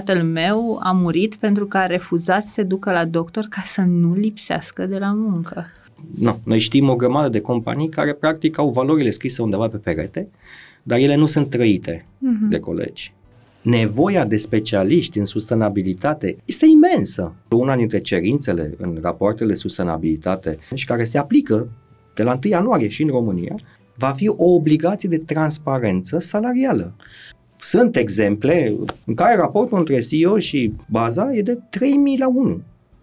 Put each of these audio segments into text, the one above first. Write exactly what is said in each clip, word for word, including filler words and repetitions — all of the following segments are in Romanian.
tatăl meu a murit pentru că a refuzat să se ducă la doctor ca să nu lipsească de la muncă. No, noi știm o grămadă de companii care practic au valorile scrise undeva pe perete, dar ele nu sunt trăite uh-huh. de colegi. Nevoia de specialiști în sustenabilitate este imensă. Una dintre cerințele în rapoartele de sustenabilitate și care se aplică de la întâi ianuarie și în România, va fi o obligație de transparență salarială. Sunt exemple în care raportul între C E O și baza e de trei mii la unu.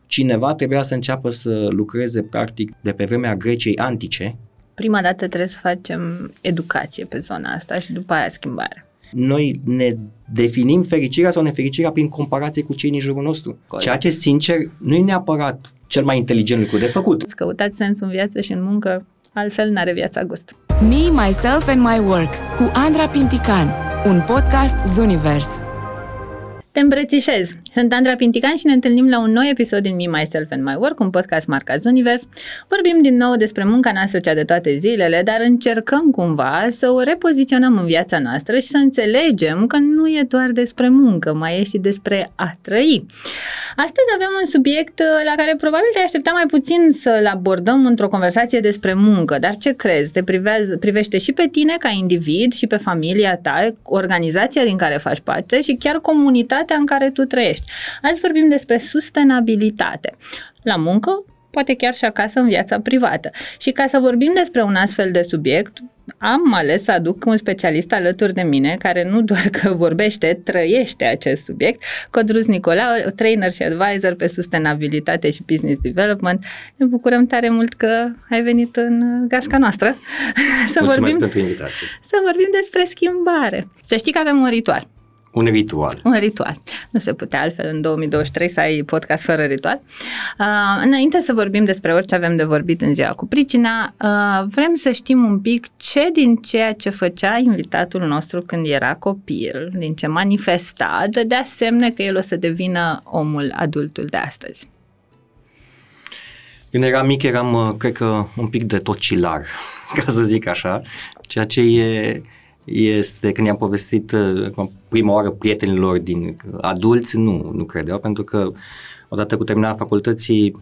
Cineva trebuia să înceapă să lucreze practic de pe vremea Greciei antice. Prima dată trebuie să facem educație pe zona asta și după aia schimbarea. Noi ne definim fericirea sau nefericirea prin comparație cu cei din jurul nostru. Ceea ce, sincer, nu e neapărat cel mai inteligent lucru de făcut. Îți căutați sens în viață și în muncă, altfel n-are viața gust. Me, Myself and My Work cu Andra Pintican, un podcast Zunivers. Te îmbrățișez! Sunt Andra Pintican și ne întâlnim la un nou episod din Me, Myself and My Work, un podcast Marcaz Univers. Vorbim din nou despre munca noastră cea de toate zilele, dar încercăm cumva să o repoziționăm în viața noastră și să înțelegem că nu e doar despre muncă, mai e și despre a trăi. Astăzi avem un subiect la care probabil te-ai aștepta mai puțin să-l abordăm într-o conversație despre muncă, dar ce crezi? Te privează, privește și pe tine ca individ și pe familia ta, organizația din care faci parte și chiar comunitatea în care tu trăiești. Azi vorbim despre sustenabilitate. La muncă, poate chiar și acasă în viața privată. Și ca să vorbim despre un astfel de subiect, am ales să aduc un specialist alături de mine, care nu doar că vorbește, trăiește acest subiect. Codruț Nicolau, trainer și advisor pe sustenabilitate și business development. Ne bucurăm tare mult că ai venit în gașca noastră. Să Mulțumesc vorbim, pentru invitație. Să vorbim despre schimbare. Să știi că avem un ritual. Un ritual. Un ritual. Nu se putea altfel în două mii douăzeci și trei să ai podcast fără ritual. Uh, înainte să vorbim despre orice avem de vorbit în ziua cu pricina, uh, vrem să știm un pic ce din ceea ce făcea invitatul nostru când era copil, din ce manifesta, dădea semne că el o să devină omul adultul de astăzi. Când eram mic eram, cred că, un pic de tocilar, ca să zic așa, ceea ce e... este când i-am povestit prima oară prietenilor din adulți, nu, nu credeau, pentru că odată cu terminarea facultății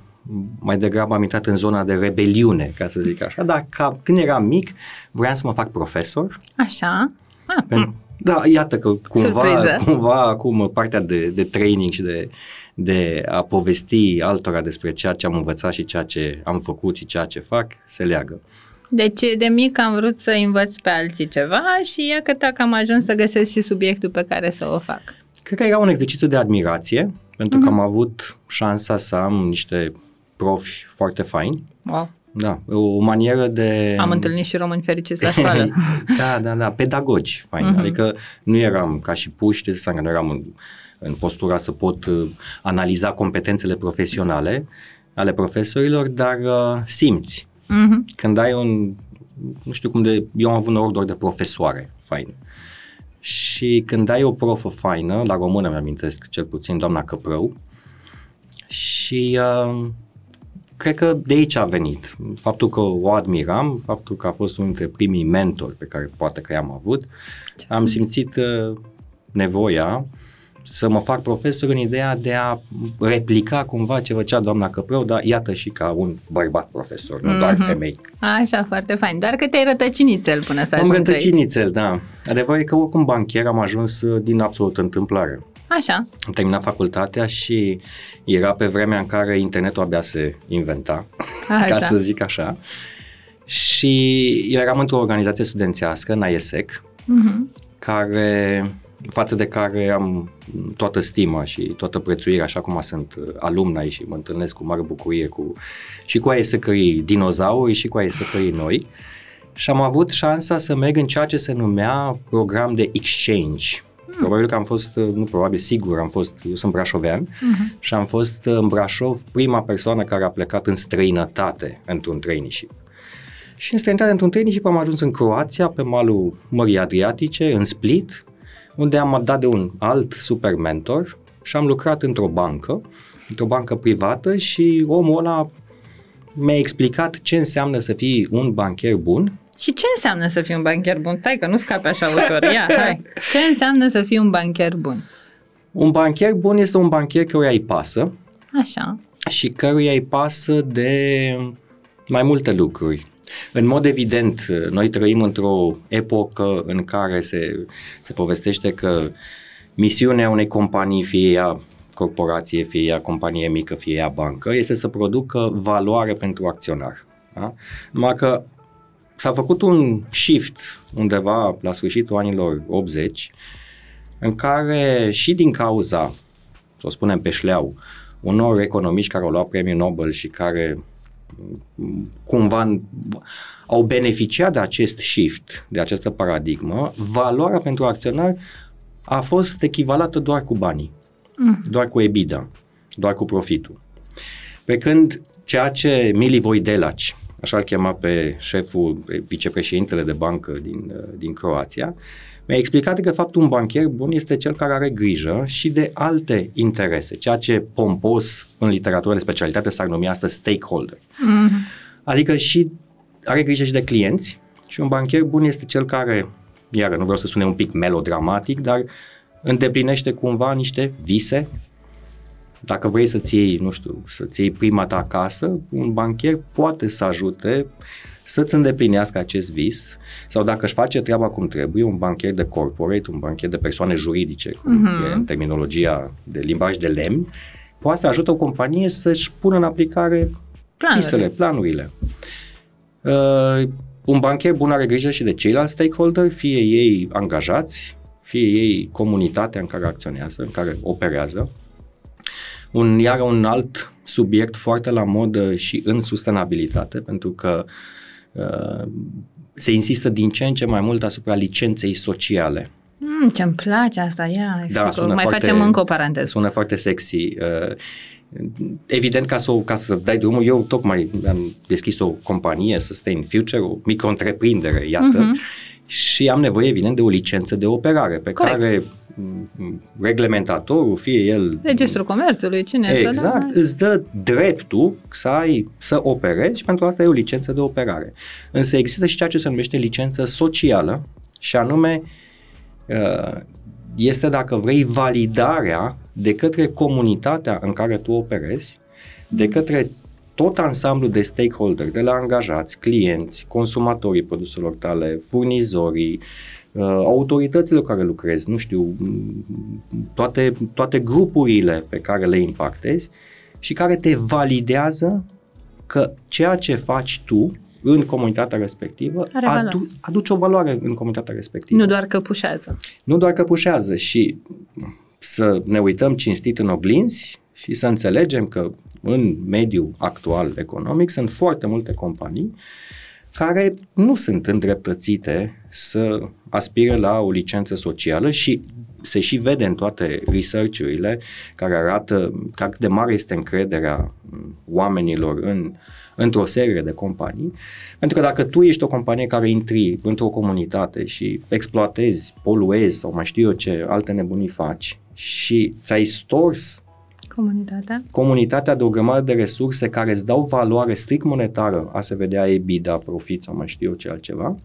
mai degrabă am intrat în zona de rebeliune, ca să zic așa, dar ca, când eram mic vreau să mă fac profesor. Așa. Ah. Pentru, da, iată că cumva, cumva acum partea de, de training și de, de a povesti altora despre ceea ce am învățat și ceea ce am făcut și ceea ce fac se leagă. Deci de mic am vrut să învăț pe alții ceva și iată că am ajuns să găsesc și subiectul pe care să o fac. Cred că era un exercițiu de admirație, pentru mm-hmm. că am avut șansa să am niște profi foarte faini. Wow. Da, o manieră de... Am întâlnit și români fericiți la școală. da, da, da, pedagogi faini, mm-hmm. adică nu eram ca și puși, trebuie să nu eram în, în postura să pot analiza competențele profesionale ale profesorilor, dar uh, simți. Mm-hmm. Când ai un, nu știu cum de, eu am avut noroc doar de profesoare faină și când ai o profă faină, la română mi-amintesc cel puțin, doamna Căprău și uh, cred că de aici a venit faptul că o admiram, faptul că a fost unul dintre primii mentori pe care poate că i-am avut, am simțit uh, nevoia să mă fac profesor în ideea de a replica cumva ce făcea doamna Căprău, dar iată și ca un bărbat profesor, nu mm-hmm. doar femei. Așa, foarte fain. Doar că te-ai rătăcinițel până să ajungi. Am rătăcinițel, da. Adevărul e că oricum banchier am ajuns din absolut întâmplare. Așa. Am terminat facultatea și era pe vremea în care internetul abia se inventa, așa. Ca să zic așa. Și eu eram într-o organizație studențească, NAESEC, mm-hmm. care... față de care am toată stima și toată prețuirea, așa cum sunt alumnai și mă întâlnesc cu mare bucurie cu, și cu aia să cării dinozauri și cu aia să cării noi. Și am avut șansa să merg în ceea ce se numea program de exchange. Probabil că am fost, nu probabil, sigur, am fost, eu sunt brașovean uh-huh. și am fost în Brașov prima persoană care a plecat în străinătate într-un traineeship. Și în străinătate într-un traineeship am ajuns în Croația, pe malul Mării Adriatice, în Split, unde am dat de un alt super mentor și am lucrat într-o bancă, într-o bancă privată și omul ăla mi-a explicat ce înseamnă să fii un bancher bun. Și ce înseamnă să fii un bancher bun? Stai că nu scapi așa ușor, ia, hai. Ce înseamnă să fii un bancher bun? Un bancher bun este un bancher căruia îi pasă. Așa. Și căruia îi pasă de mai multe lucruri. În mod evident, noi trăim într-o epocă în care se, se povestește că misiunea unei companii, fie ea corporație, fie ea companie mică, fie ea bancă, este să producă valoare pentru acționar. Da? Numai că s-a făcut un shift undeva la sfârșitul anilor optzeci, în care și din cauza, să o spunem pe șleau, unor economiști care au luat premiul Nobel și care cumva au beneficiat de acest shift, de această paradigmă, valoarea pentru acționar a fost echivalată doar cu banii, mm. doar cu EBITDA, doar cu profitul. Pe când ceea ce Milivoj Delač, așa îl chema pe șeful, vicepreședintele de bancă din, din Croația, mi-a explicat că, de fapt, un bancher bun este cel care are grijă și de alte interese, ceea ce pompos în literatura de specialitate s-ar numi asta stakeholder. Mm. Adică și are grijă și de clienți și un bancher bun este cel care, iară, nu vreau să sune un pic melodramatic, dar îndeplinește cumva niște vise. Dacă vrei să-ți iei, nu știu, să-ți iei prima ta acasă, un bancher poate să ajute să-ți îndeplinească acest vis, sau dacă își face treaba cum trebuie, un bancher de corporate, un bancher de persoane juridice, cum uh-huh. e în terminologia de limbaj de lemn, poate să ajute o companie să-și pună în aplicare planurile. Visele, planurile. Uh, un bancher bun are grijă și de ceilalți stakeholder, fie ei angajați, fie ei comunitatea în care acționează, în care operează. Un, iar un alt subiect foarte la modă și în sustenabilitate, pentru că uh, se insistă din ce în ce mai mult asupra licenței sociale. Mm, ce-mi place asta, ia, da, sună mai foarte, facem încă o paranteză. Sună foarte sexy. Uh, evident, ca să, ca să dai drumul, eu tocmai am deschis o companie, Sustain Future, o micro-întreprindere, iată, mm-hmm. și am nevoie, evident, de o licență de operare pe Corect. Care reglementatorul, fie el... Registrul Comerțului, cine... Exact, da? Îți dă dreptul să ai, să operezi și pentru asta e o licență de operare. Însă există și ceea ce se numește licență socială și anume este, dacă vrei, validarea de către comunitatea în care tu operezi, de către tot ansamblul de stakeholder, de la angajați, clienți, consumatorii produselor tale, furnizorii, autoritățile care lucrezi, nu știu, toate, toate grupurile pe care le impactezi și care te validează că ceea ce faci tu în comunitatea respectivă adu- aduce o valoare în comunitatea respectivă. Nu doar că pușează. Nu doar că pușează și să ne uităm cinstit în oglinzi și să înțelegem că în mediul actual economic sunt foarte multe companii care nu sunt îndreptățite să aspire la o licență socială și se și vede în toate research-urile care arată cât de mare este încrederea oamenilor în, într-o serie de companii, pentru că dacă tu ești o companie care intri într-o comunitate și exploatezi, poluezi sau mai știu eu ce alte nebunii faci și ți-ai stors Comunitatea. Comunitatea de o grămadă de resurse care îți dau valoare strict monetară, a se vedea EBITDA, profit sau mai știu eu ce altceva,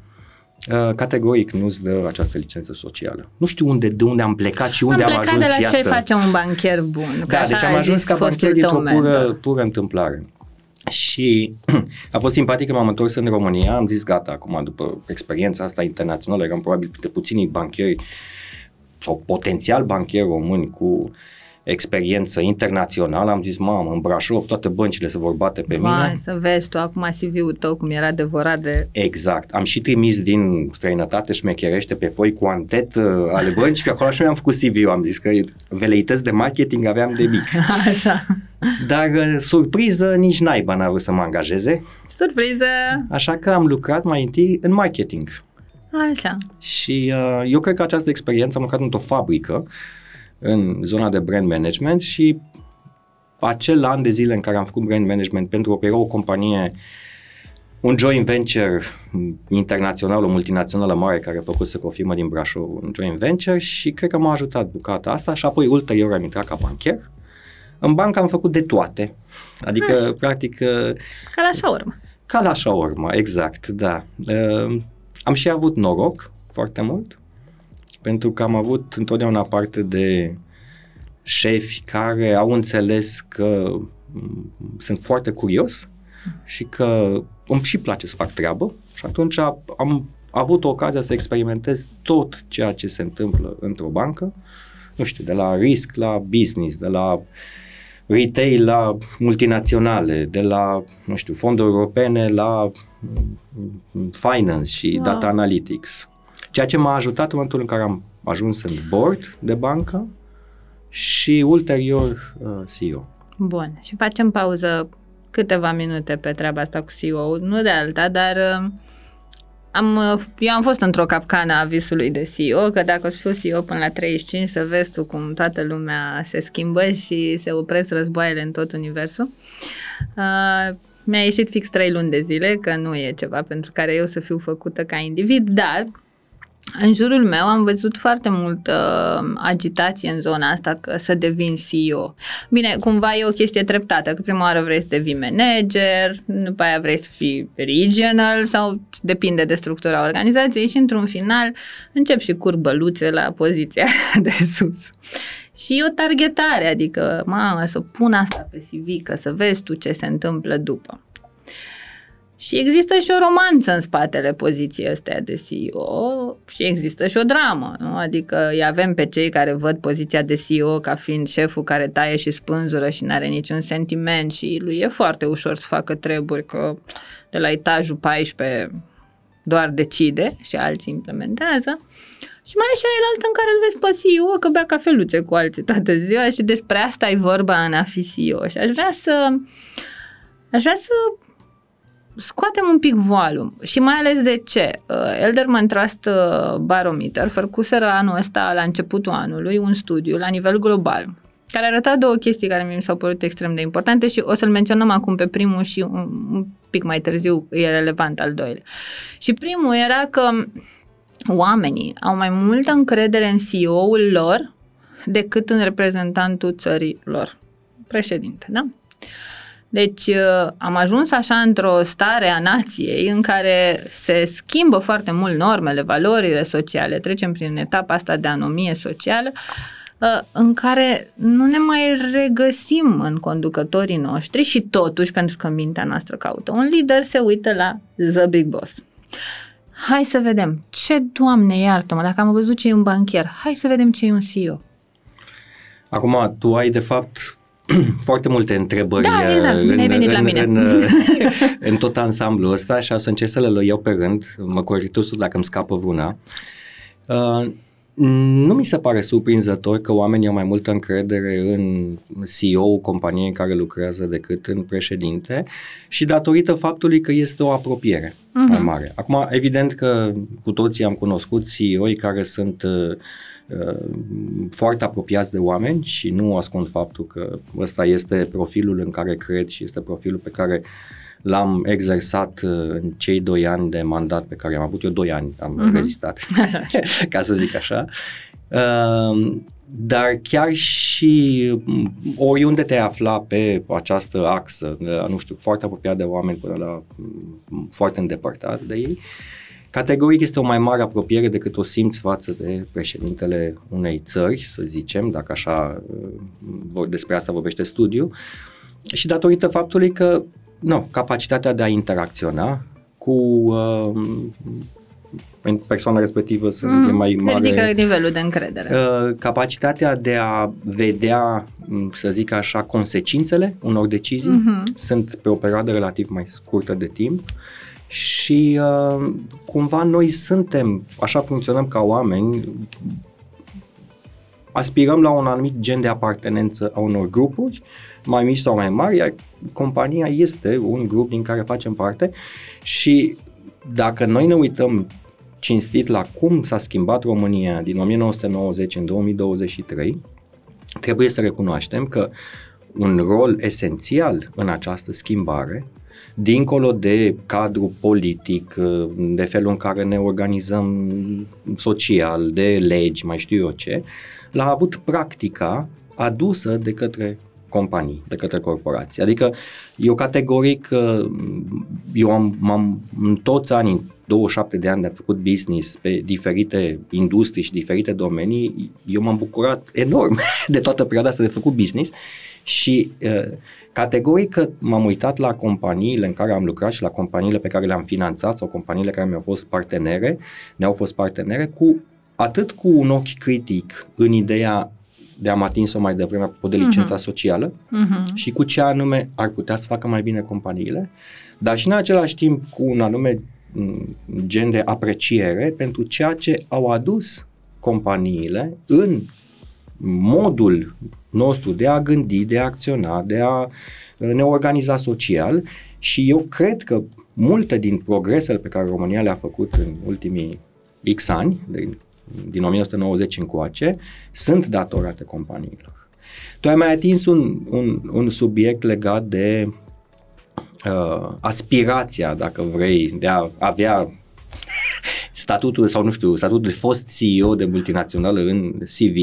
categoric nu-ți dă această licență socială. Nu știu unde, de unde am plecat și unde am, am ajuns. Am plecat de la iată. Ce face un bancher bun. Da, deci am ajuns ca bancher dintr-o pură, pură întâmplare. Și a fost simpatic că m-am întors în România, am zis gata, acum după experiența asta internațională, eram probabil de puținii bancheri sau potențial bancheri români cu experiență internațională, am zis, mamă, în Brașov toate băncile se vor bate pe Vai, mine. Să vezi tu acum C V-ul tău cum era devorat de... Exact. Am și trimis din străinătate șmecherește pe foi cu antet uh, ale băncii și acolo așa mi-am făcut C V-ul. Am zis că veleități de marketing aveam de mic. Așa. Dar, uh, surpriză, nici naiba n-a vrut să mă angajeze. Surpriză! Așa că am lucrat mai întâi în marketing. Așa. Și uh, eu cred că această experiență, am lucrat într-o fabrică în zona de brand management și acel an de zile în care am făcut brand management pentru că era o companie, un joint venture internațional, o multinațională mare care a făcut să o firmă din Brașov, un joint venture și cred că m-a ajutat bucata asta și apoi ulterior am intrat ca bancher. În bancă am făcut de toate, adică așa. Practic... Ca la șaorma. Ca la șaorma, exact, da. Uh, am și avut noroc foarte mult, pentru că am avut întotdeauna parte de șefi care au înțeles că sunt foarte curios și că îmi și place să fac treabă și atunci am avut ocazia să experimentez tot ceea ce se întâmplă într-o bancă, nu știu, de la risc la business, de la retail la multinaționale, de la, nu știu, fonduri europene la finance și wow. data analytics. Ceea ce m-a ajutat în momentul în care am ajuns în board de bancă și ulterior uh, C E O. Bun, și facem pauză câteva minute pe treaba asta cu C E O-ul, nu de alta, dar uh, am, eu am fost într-o capcană a visului de C E O, că dacă o să fiu C E O până la treizeci și cinci, să vezi tu cum toată lumea se schimbă și se opresc războaiele în tot universul. Uh, mi-a ieșit fix trei luni de zile, că nu e ceva pentru care eu să fiu făcută ca individ, dar în jurul meu am văzut foarte multă uh, agitație în zona asta că să devin C E O. Bine, cumva e o chestie treptată, că prima oară vrei să devii manager, după aia vrei să fii regional sau depinde de structura organizației și într-un final începi și curbăluțe la poziția de sus. Și e o targetare, adică, mamă, să pun asta pe C V, că să vezi tu ce se întâmplă după. Și există și o romanță în spatele poziției astea de C E O și există și o dramă, nu? Adică îi avem pe cei care văd poziția de C E O ca fiind șeful care taie și spânzură și n-are niciun sentiment și lui e foarte ușor să facă treburi că de la etajul paisprezece doar decide și alții implementează. Și mai așa e altă în care îl vezi pe C E O că bea cafeluțe cu alții toată ziua și despre asta e vorba în a fi C E O. Și aș vrea să... Aș vrea să... scoatem un pic volum și mai ales de ce? Edelman Trust Barometer făcuseră anul ăsta, la începutul anului, un studiu la nivel global, care arăta două chestii care mi s-au părut extrem de importante și o să-l menționăm acum pe primul și un, un pic mai târziu e relevant al doilea. Și primul era că oamenii au mai multă încredere în C E O-ul lor decât în reprezentantul țării lor, președinte, da? Deci am ajuns așa într-o stare a nației în care se schimbă foarte mult normele, valorile sociale, trecem prin etapa asta de anomie socială, în care nu ne mai regăsim în conducătorii noștri și totuși, pentru că mintea noastră caută un lider, se uită la The Big Boss. Hai să vedem ce, Doamne iartă-mă, dacă am văzut ce e un banchier, hai să vedem ce e un C E O. Acum, tu ai de fapt... foarte multe întrebări da, exact. în, în, în, în tot ansamblul ăsta și o să încerc să le iau pe rând, mă corect tu dacă îmi scapă vreuna. Uh, nu mi se pare surprinzător că oamenii au mai multă încredere în C E O-ul companiei în care lucrează decât în președinte și datorită faptului că este o apropiere uh-huh. mai mare. Acum, evident că cu toții am cunoscut C E O-i care sunt... Uh, foarte apropiați de oameni și nu ascund faptul că ăsta este profilul în care cred și este profilul pe care l-am exersat în cei doi ani de mandat pe care am avut eu, doi ani am uh-huh. rezistat, ca să zic așa, dar chiar și oriunde te afla pe această axă, nu știu, foarte apropiat de oameni până la foarte îndepărtat de ei, categoric este o mai mare apropiere decât o simți față de președintele unei țări, să zicem, dacă așa despre asta vorbește studiu, și datorită faptului că nu, capacitatea de a interacționa cu uh, persoana respectivă sunt mm, mai mare. Ridică nivelul de încredere. Uh, capacitatea de a vedea, să zic așa, consecințele unor decizii mm-hmm. sunt pe o perioadă relativ mai scurtă de timp. Și uh, cumva noi suntem, așa funcționăm ca oameni, aspirăm la un anumit gen de apartenență a unor grupuri, mai mici sau mai mari, iar compania este un grup din care facem parte și dacă noi ne uităm cinstit la cum s-a schimbat România din nouăsprezece nouăzeci în două mii douăzeci și trei, trebuie să recunoaștem că un rol esențial în această schimbare, dincolo de cadrul politic, de felul în care ne organizăm social, de legi, mai știu eu ce, l-a avut practica adusă de către companii, de către corporații. Adică eu categoric, eu am, m-am, în toți anii, douăzeci și șapte de ani de făcut business pe diferite industrii și diferite domenii, eu m-am bucurat enorm de toată perioada asta de făcut business și uh, categoric m-am uitat la companiile în care am lucrat și la companiile pe care le-am finanțat sau companiile care mi-au fost partenere, ne-au fost partenere cu atât cu un ochi critic în ideea de am atins-o mai devreme apropo de licența uh-huh. socială uh-huh. și cu ce anume ar putea să facă mai bine companiile, dar și în același timp cu un anume gen de apreciere pentru ceea ce au adus companiile în modul nostru de a gândi, de a acționa, de a ne organiza social. Și eu cred că multe din progresele pe care România le-a făcut în ultimii X ani, din, din nouăsprezece nouăzeci încoace, sunt datorate companiilor. Tu ai mai atins un, un, un subiect legat de Uh, aspirația, dacă vrei, de a avea statutul sau nu știu, statutul de fost C E O de multinațională în C V,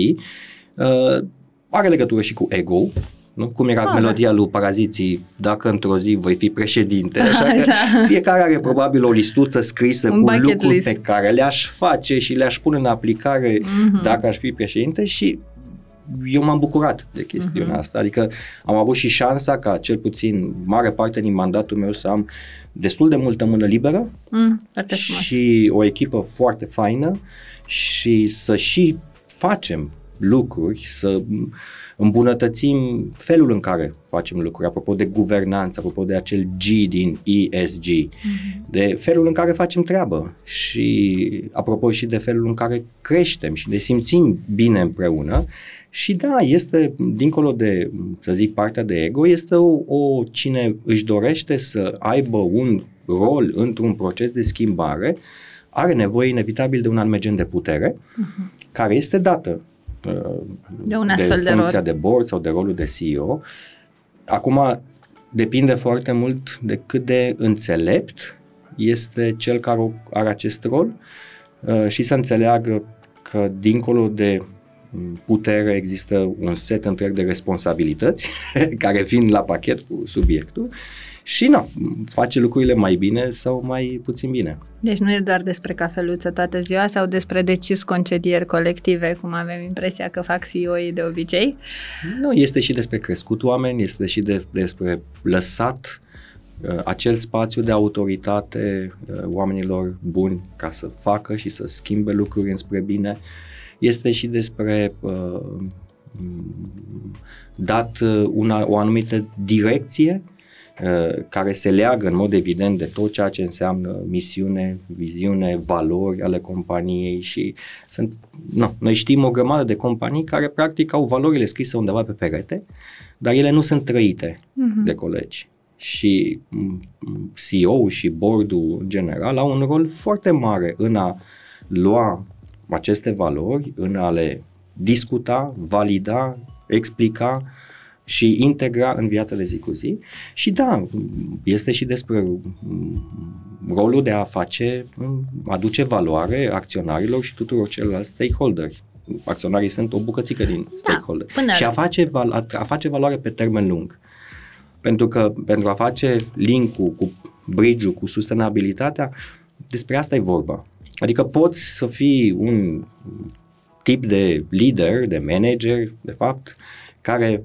uh, are legătură și cu ego, nu? Cum era ah, melodia lui Paraziții, dacă într-o zi voi fi președinte, așa că așa. Fiecare are probabil o listuță scrisă un cu lucruri list. Pe care le-aș face și le-aș pune în aplicare mm-hmm. dacă aș fi președinte și eu m-am bucurat de chestiunea uh-huh. asta, adică am avut și șansa ca cel puțin mare parte din mandatul meu să am destul de multă mână liberă mm, și o echipă foarte faină și să și facem lucruri, să îmbunătățim felul în care facem lucruri, apropo de guvernanță, apropo de acel G din E S G, mm-hmm. de felul în care facem treabă și apropo și de felul în care creștem și ne simțim bine împreună. Și da, este, dincolo de, să zic, partea de ego, este o, o cine își dorește să aibă un rol într-un proces de schimbare, are nevoie inevitabil de un anume gen de putere, mm-hmm. care este dată de, un de funcția de, de board sau de rolul de C E O. Acum depinde foarte mult de cât de înțelept este cel care are acest rol și să înțeleagă că dincolo de putere există un set întreg de responsabilități care vin la pachet cu subiectul și na, face lucrurile mai bine sau mai puțin bine. Deci nu e doar despre cafeluță toată ziua sau despre decis concedieri colective, cum avem impresia că fac C E O-ii de obicei? Nu, este și despre crescut oameni, este și de, despre lăsat uh, acel spațiu de autoritate uh, oamenilor buni ca să facă și să schimbe lucruri înspre bine. Este și despre uh, dat una, o anumită direcție uh, care se leagă în mod evident de tot ceea ce înseamnă misiune, viziune, valori ale companiei și sunt, no, noi știm o grămadă de companii care practic au valorile scrise undeva pe perete, dar ele nu sunt trăite uh-huh. de colegi. Și C E O-ul și board-ul general au un rol foarte mare în a lua aceste valori, în a le discuta, valida, explica și integra în viața de zi cu zi. Și da, este și despre rolul de a face, aduce valoare acționarilor și tuturor celorlalți stakeholderi. Acționarii sunt o bucățică din stakeholder. Da, și a face, valo- a face valoare pe termen lung. Pentru că pentru a face link-ul cu bridge-ul, cu sustenabilitatea, despre asta e vorba. Adică poți să fii un tip de lider, de manager, de fapt, care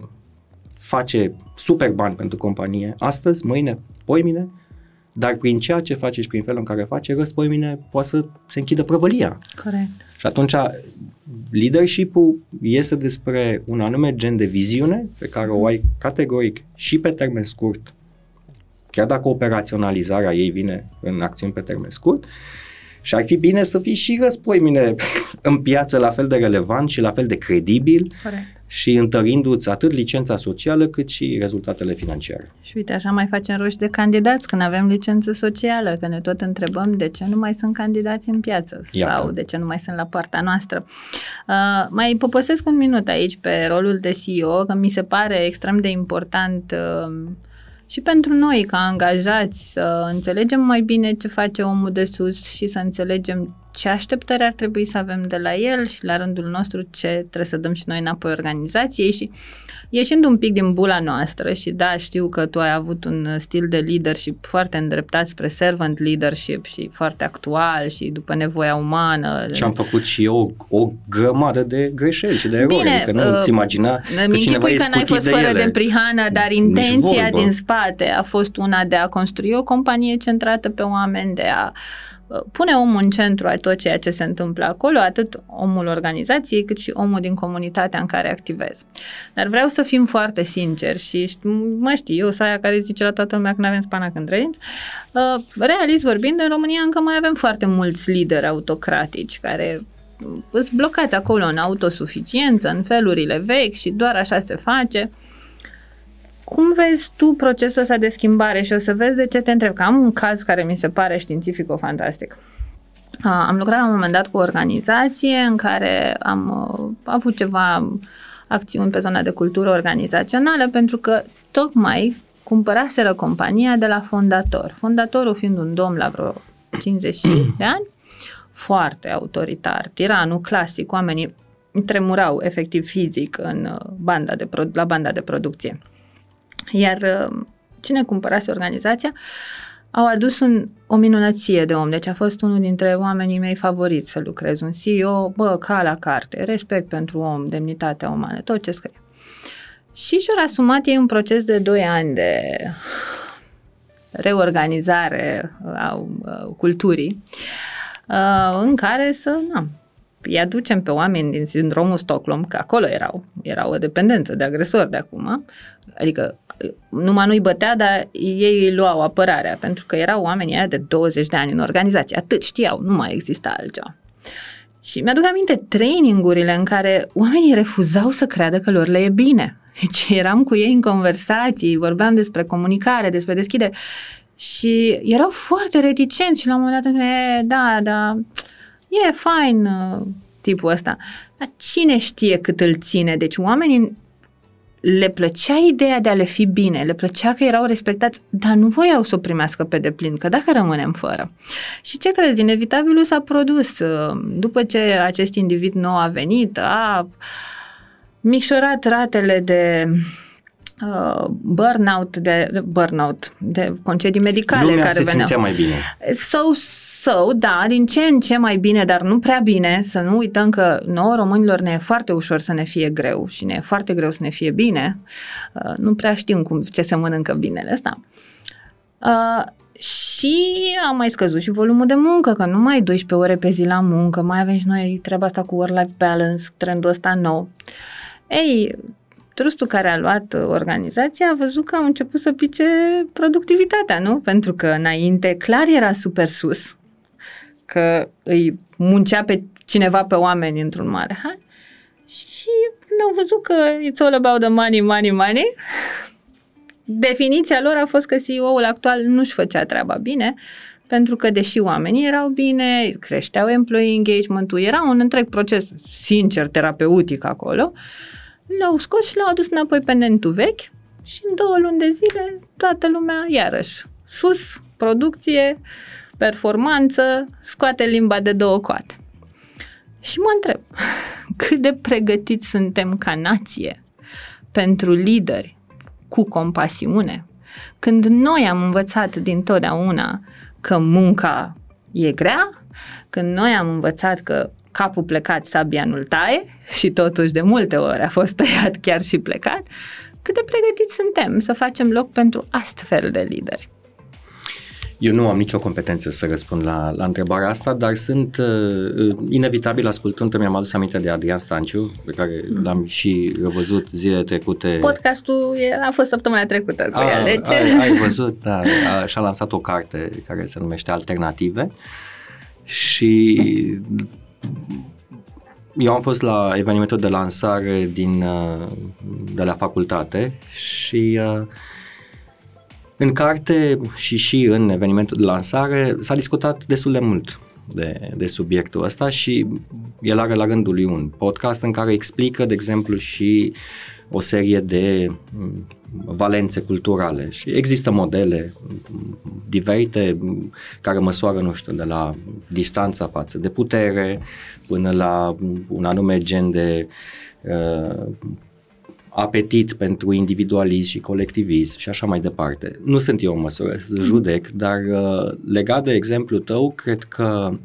face super bani pentru companie astăzi, mâine, poimine, dar prin ceea ce faci și prin felul în care faci, răspoimine poate să se închidă prăvălia. Corect. Și atunci leadership-ul este despre un anume gen de viziune pe care o ai categoric și pe termen scurt, chiar dacă operaționalizarea ei vine în acțiuni pe termen scurt, și ar fi bine să fii și răspoimine în piață la fel de relevant și la fel de credibil. Corect. Și întărindu-ți atât licența socială cât și rezultatele financiare. Și uite, așa mai facem roșii de candidați când avem licență socială, că ne tot întrebăm de ce nu mai sunt candidați în piață. Iată. Sau de ce nu mai sunt la poarta noastră. Uh, mai poposesc un minut aici pe rolul de C E O, că mi se pare extrem de important uh, și pentru noi, ca angajați, să înțelegem mai bine ce face omul de sus și să înțelegem ce așteptări ar trebui să avem de la el și la rândul nostru ce trebuie să dăm și noi înapoi organizației. Și ieșind un pic din bula noastră, și da, știu că tu ai avut un stil de leadership foarte îndreptat spre servant leadership și foarte actual și după nevoia umană. Și am făcut și eu o, o grămadă de greșeli și de erori, Bine, că nu uh, îți imagina că cineva e scutit de ele. Mi-închipui că n-ai fost fără de prihană, dar intenția din spate a fost una de a construi o companie centrată pe oameni, de a pune omul în centru a tot ceea ce se întâmplă acolo, atât omul organizației, cât și omul din comunitatea în care activez. Dar vreau să fim foarte sinceri și mă știu, eu sunt aia care zice la toată lumea că nu avem spana când trăiți. Realist vorbind, în România încă mai avem foarte mulți lideri autocratici care îți blocați acolo în autosuficiență, în felurile vechi și doar așa se face. Cum vezi tu procesul ăsta de schimbare? Și o să vezi de ce te întreb, că am un caz care mi se pare științifico-fantastic. Am lucrat la un moment dat cu o organizație în care am avut ceva acțiuni pe zona de cultură organizațională, pentru că tocmai cumpăraseră compania de la fondator. Fondatorul fiind un domn la vreo cincizeci de ani, foarte autoritar, tiranul clasic, oamenii tremurau efectiv fizic în banda de, la banda de producție. Iar cine cumpărase organizația au adus un, o minunăție de om, deci a fost unul dintre oamenii mei favoriți să lucrez, un C E O, bă, ca la carte, respect pentru om, demnitatea umană, tot ce scrie. Și și-au asumat ei un proces de doi ani de reorganizare a culturii, în care să, na, îi aducem pe oameni din sindromul Stockholm, că acolo erau, era o dependență de agresor de acum, adică numai nu-i bătea, dar ei luau apărarea, pentru că erau oamenii aia de douăzeci de ani în organizație, atât știau, nu mai exista altceva. Și mi-aduc aminte trainingurile în care oamenii refuzau să creadă că lor le e bine. Deci eram cu ei în conversații, vorbeam despre comunicare, despre deschidere și erau foarte reticenți și la un moment dat, e, da, da... e fain tipul ăsta. Dar cine știe cât îl ține? Deci oamenii le plăcea ideea de a le fi bine, le plăcea că erau respectați, dar nu voiau să o primească pe deplin, că dacă rămânem fără. Și ce crezi? Inevitabilul s-a produs. După ce acest individ nou a venit, a micșorat ratele de burnout, de, de burnout, de concedii medicale lumea care veneau. Lumea se simțea mai bine. So, So, da, din ce în ce mai bine, dar nu prea bine, să nu uităm că nouă românilor ne e foarte ușor să ne fie greu și ne e foarte greu să ne fie bine. Uh, nu prea știm cum, ce se mănâncă binele ăsta. Uh, și a mai scăzut și volumul de muncă, că nu mai douăsprezece ore pe zi la muncă, mai avem și noi treaba asta cu work-life balance, trendul ăsta nou. Ei, trustul care a luat organizația a văzut că au început să pice productivitatea, nu? Pentru că înainte clar era super sus, că îi muncea pe cineva, pe oameni într-un mare hai. Și când au văzut că it's all about the money, money, money, definiția lor a fost că C E O-ul actual nu-și făcea treaba bine, pentru că deși oamenii erau bine, creșteau employee engagement-ul, era un întreg proces sincer terapeutic acolo, l-au scos și l-au adus înapoi pe nentul vechi și în două luni de zile toată lumea iarăși sus, producție, performanță, scoate limba de două coate. Și mă întreb, cât de pregătiți suntem ca nație pentru lideri cu compasiune? Când noi am învățat dintotdeauna că munca e grea, când noi am învățat că capul plecat sabia nu-l taie și totuși de multe ori a fost tăiat chiar și plecat, cât de pregătiți suntem să facem loc pentru astfel de lideri? Eu nu am nicio competență să răspund la, la întrebarea asta, dar sunt uh, inevitabil ascultând, mi-am adus aminte de Adrian Stanciu, pe care mm. l-am și revăzut zilele trecute. Podcastul a fost săptămâna trecută cu a, el, deci... Ai, ai văzut, da, a, și-a lansat o carte care se numește Alternative și... Eu am fost la evenimentul de lansare din, de la facultate și în carte și și în evenimentul de lansare s-a discutat destul de mult de, de subiectul ăsta și el are la rândul lui un podcast în care explică, de exemplu, și o serie de valențe culturale și există modele diferite care măsoară, nu știu, de la distanța față de putere până la un anume gen de uh, apetit pentru individualism și colectivism și așa mai departe. Nu sunt eu în măsură să judec, dar uh, legat de exemplul tău, cred că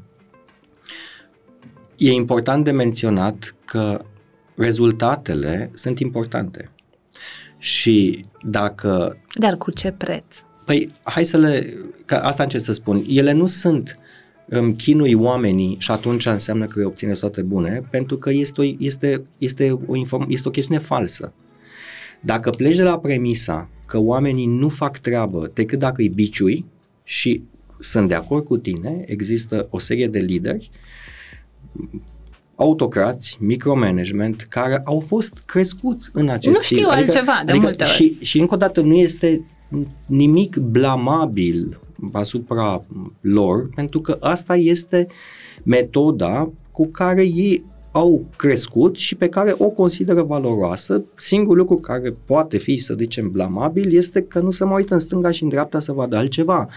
e important de menționat că rezultatele sunt importante. Și dacă... Dar cu ce preț? Păi, hai să le... Că asta încerc să spun. Ele nu sunt um, chinui oamenii și atunci înseamnă că obține rezultate bune, pentru că este o, este, este o, inform, este o chestiune falsă. Dacă pleci de la premisa că oamenii nu fac treabă decât dacă îi biciui, și sunt de acord cu tine, există o serie de lideri, autocrați, micromanagement, care au fost crescuți în acest nu știu stil. Adică, altceva de adică multe ori. Și, și încă o dată nu este nimic blamabil asupra lor, pentru că asta este metoda cu care ei au crescut și pe care o consideră valoroasă. Singurul lucru care poate fi, să zicem, blamabil este că nu se mai uită în stânga și în dreapta să vadă altceva.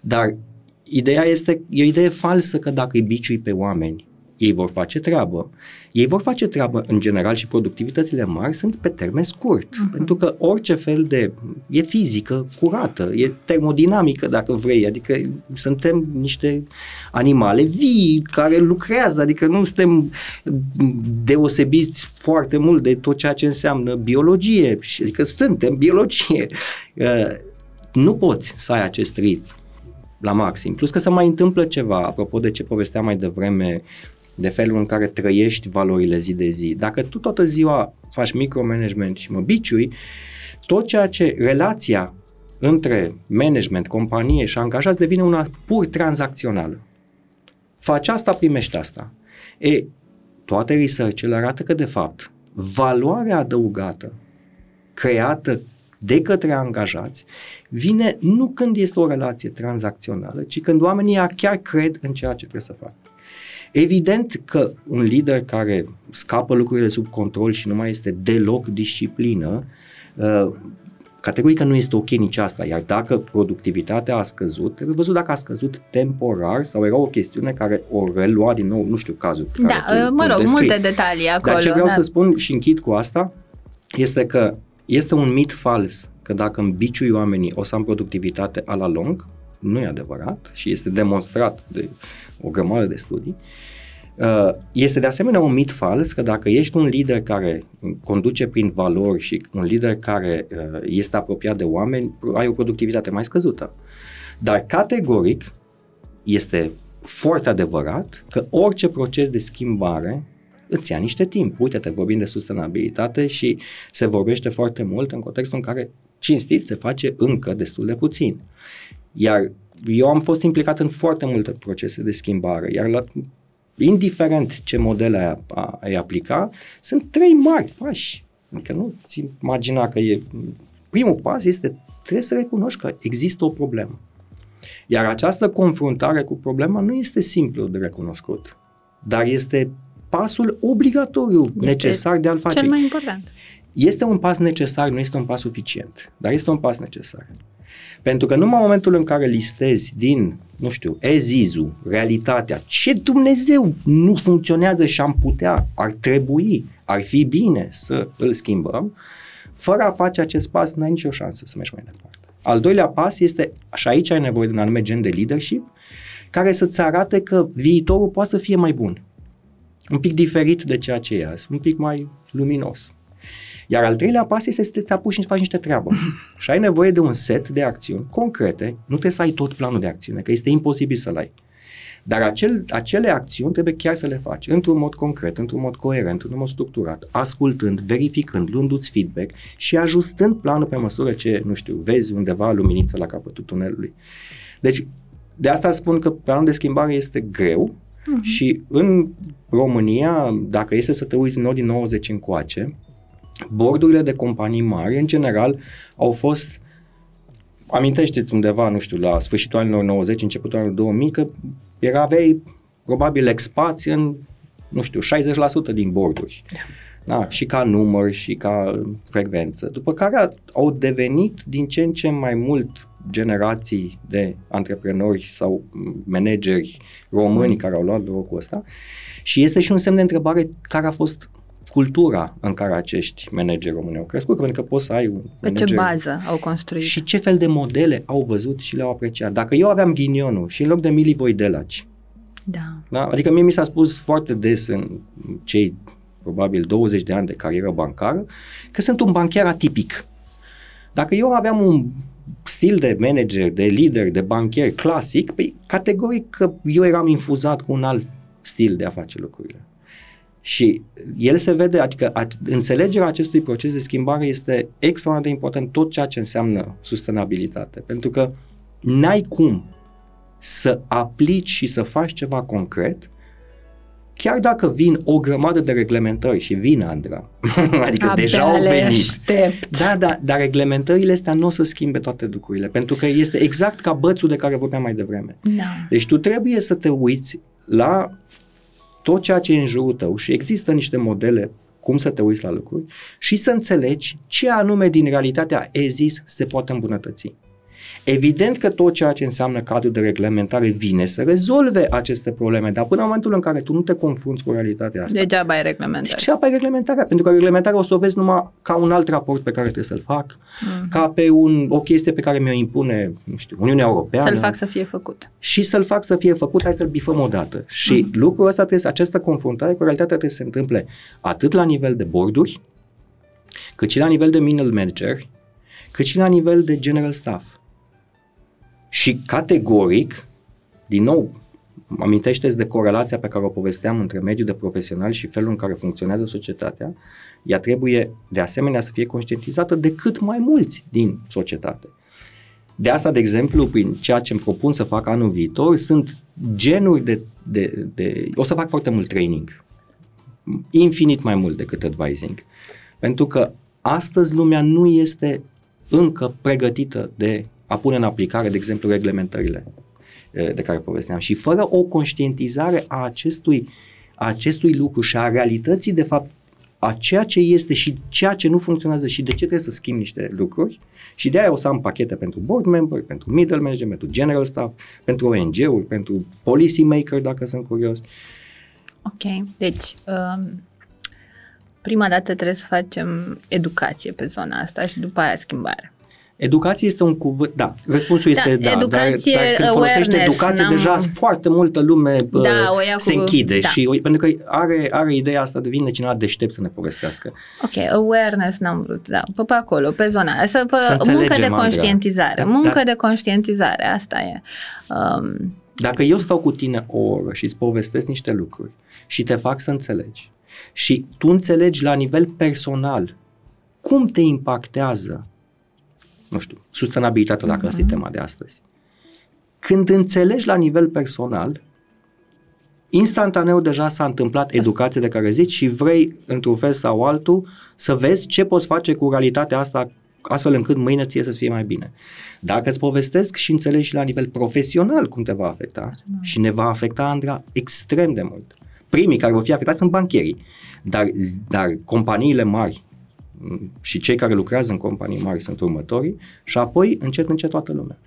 Dar ideea este, e o idee falsă că dacă îi biciui pe oameni, ei vor face treabă. Ei vor face treabă în general și productivitățile mari sunt pe termen scurt, uh-huh. pentru că orice fel de... e fizică curată, e termodinamică dacă vrei, adică suntem niște animale vii care lucrează, adică nu suntem deosebiți foarte mult de tot ceea ce înseamnă biologie, adică suntem biologie. Nu poți să ai acest ritm la maxim. Plus că se mai întâmplă ceva, apropo de ce povesteam mai devreme, de felul în care trăiești valorile zi de zi. Dacă tu toată ziua faci micromanagement și mă biciui, tot ceea ce relația între management, companie și angajați devine una pur tranzacțională. Faci asta, primești asta. E, toate research-ele arată că, de fapt, valoarea adăugată creată de către angajați vine nu când este o relație tranzacțională, ci când oamenii chiar cred în ceea ce trebuie să facă. Evident că un lider care scapă lucrurile sub control și nu mai este deloc disciplină, categoric că nu este ok nici asta, iar dacă productivitatea a scăzut, trebuie văzut dacă a scăzut temporar sau era o chestiune care o relua din nou, nu știu cazul. Da, care tu, mă rog, multe detalii acolo. Dar ce vreau da. să spun și închid cu asta este că este un mit fals că dacă îmi biciui oamenii o să am productivitate a la lung, nu e adevărat și este demonstrat de o grămadă de studii. Este de asemenea un mit fals că dacă ești un lider care conduce prin valori și un lider care este apropiat de oameni, ai o productivitate mai scăzută. Dar categoric este foarte adevărat că orice proces de schimbare îți ia niște timp. Uite-te, vorbim de sustenabilitate și se vorbește foarte mult în contextul în care, cinstit, se face încă destul de puțin. Iar eu am fost implicat în foarte multe procese de schimbare, iar la, indiferent ce modele ai aplica, sunt trei mari pași. Adică nu-ți imagina că e... Primul pas este, trebuie să recunoști că există o problemă. Iar această confruntare cu problema nu este simplu de recunoscut, dar este pasul obligatoriu este necesar de a-l face. Cel mai important. Este un pas necesar, nu este un pas suficient, dar este un pas necesar. Pentru că numai în momentul în care listezi din, nu știu, ezizu, realitatea, ce Dumnezeu nu funcționează și am putea, ar trebui, ar fi bine să îl schimbăm, fără a face acest pas, n-ai nicio șansă să mergi mai departe. Al doilea pas este, și aici ai nevoie de un anume gen de leadership, care să-ți arate că viitorul poate să fie mai bun, un pic diferit de ceea ce e azi, un pic mai luminos. Iar al treilea pas este să te apuci și faci niște treabă. Și ai nevoie de un set de acțiuni concrete, nu trebuie să ai tot planul de acțiune, că este imposibil să-l ai. Dar acel, acele acțiuni trebuie chiar să le faci, într-un mod concret, într-un mod coerent, într-un mod structurat, ascultând, verificând, luându-ți feedback și ajustând planul pe măsură ce, nu știu, vezi undeva luminița la capătul tunelului. Deci, de asta spun că planul de schimbare este greu, uh-huh. și în România, dacă este să te uiți din nou din nouăzeci încoace, bordurile de companii mari, în general, au fost, amintește-ți undeva, nu știu, la sfârșitul anilor nouăzeci, începutul anilor două mii, că era, aveai probabil expați în, nu știu, șaizeci la sută din borduri. da, și ca număr și ca frecvență, după care au devenit din ce în ce mai mult generații de antreprenori sau manageri români care au luat locul ăsta și este și un semn de întrebare care a fost cultura în care acești manageri români au crescut, pentru că poți să ai un pe manager... ce bază au construit? Și ce fel de modele au văzut și le-au apreciat. Dacă eu aveam ghinionul și în loc de Milivoj Delač, da. Da? Adică mie mi s-a spus foarte des în cei probabil douăzeci de ani de carieră bancară că sunt un banchier atipic. Dacă eu aveam un stil de manager, de lider, de banchier clasic, păi, categoric că eu eram infuzat cu un alt stil de a face lucrurile. Și el se vede, adică at, înțelegerea acestui proces de schimbare este extraordinar de important, tot ceea ce înseamnă sustenabilitate, pentru că n-ai cum să aplici și să faci ceva concret chiar dacă vin o grămadă de reglementări și vin, Andra, adică abia deja au venit. Aștept. Da, da, dar reglementările astea nu o să schimbe toate lucrurile, pentru că este exact ca bățul de care vorbeam mai devreme. Da. Deci tu trebuie să te uiți la tot ceea ce e în jurul tău și există niște modele cum să te uiți la lucruri și să înțelegi ce anume din realitatea e-zis se poate îmbunătăți. Evident că tot ceea ce înseamnă cadrul de reglementare vine să rezolve aceste probleme, dar până în momentul în care tu nu te confrunți cu realitatea asta... Degeaba ai reglementarea. Degeaba ai reglementarea, pentru că reglementarea o să o vezi numai ca un alt raport pe care trebuie să-l fac, mm-hmm. ca pe un, o chestie pe care mi-o impune, nu știu, Uniunea Europeană. Să-l fac să fie făcut. Și să-l fac să fie făcut, hai să-l bifăm odată. Și mm-hmm. lucrul ăsta trebuie, această confruntare cu realitatea trebuie să se întâmple atât la nivel de boarduri, cât și la nivel de middle manager, cât și la nivel de general staff. Și categoric, din nou, amintește-ți de corelația pe care o povesteam între mediul de profesional și felul în care funcționează societatea, ea trebuie de asemenea să fie conștientizată de cât mai mulți din societate. De asta, de exemplu, prin ceea ce îmi propun să fac anul viitor, sunt genuri de... de, de o să fac foarte mult training, infinit mai mult decât advising, pentru că astăzi lumea nu este încă pregătită de a pune în aplicare, de exemplu, reglementările de care povesteam. Și fără o conștientizare a acestui, a acestui lucru și a realității, de fapt, a ceea ce este și ceea ce nu funcționează și de ce trebuie să schimb niște lucruri, și de aia o să am pachete pentru board member, pentru middle manager, pentru general staff, pentru O N G-uri, pentru policy maker, dacă sunt curios. Ok, deci... Um... Prima dată trebuie să facem educație pe zona asta și după aia schimbare. Educație este un cuvânt, da, răspunsul este da, da educație, dar, dar când folosești educație, n-am... deja foarte multă lume da, uh, se cu... închide da. Și pentru că are, are ideea asta de vine cineva deștept să ne povestească. Ok, awareness n-am vrut, da, pe, pe acolo, pe zona aia, să, să muncă de conștientizare, da, muncă da. de conștientizare, asta e. Um... Dacă eu stau cu tine o oră și îți povestesc niște lucruri și te fac să înțelegi, și tu înțelegi la nivel personal cum te impactează, nu știu, sustenabilitatea, dacă mm-hmm. asta e tema de astăzi. Când înțelegi la nivel personal, instantaneu deja s-a întâmplat educația de care zici și vrei, într-un fel sau altul, să vezi ce poți face cu realitatea asta astfel încât mâine ție să-ți fie mai bine. Dacă îți povestesc și înțelegi și la nivel profesional cum te va afecta mm-hmm. și ne va afecta, Andra, extrem de mult. Primii care vor fi afectați sunt bancherii, dar, dar companiile mari și cei care lucrează în companii mari sunt următorii și apoi încet, încet toată lumea.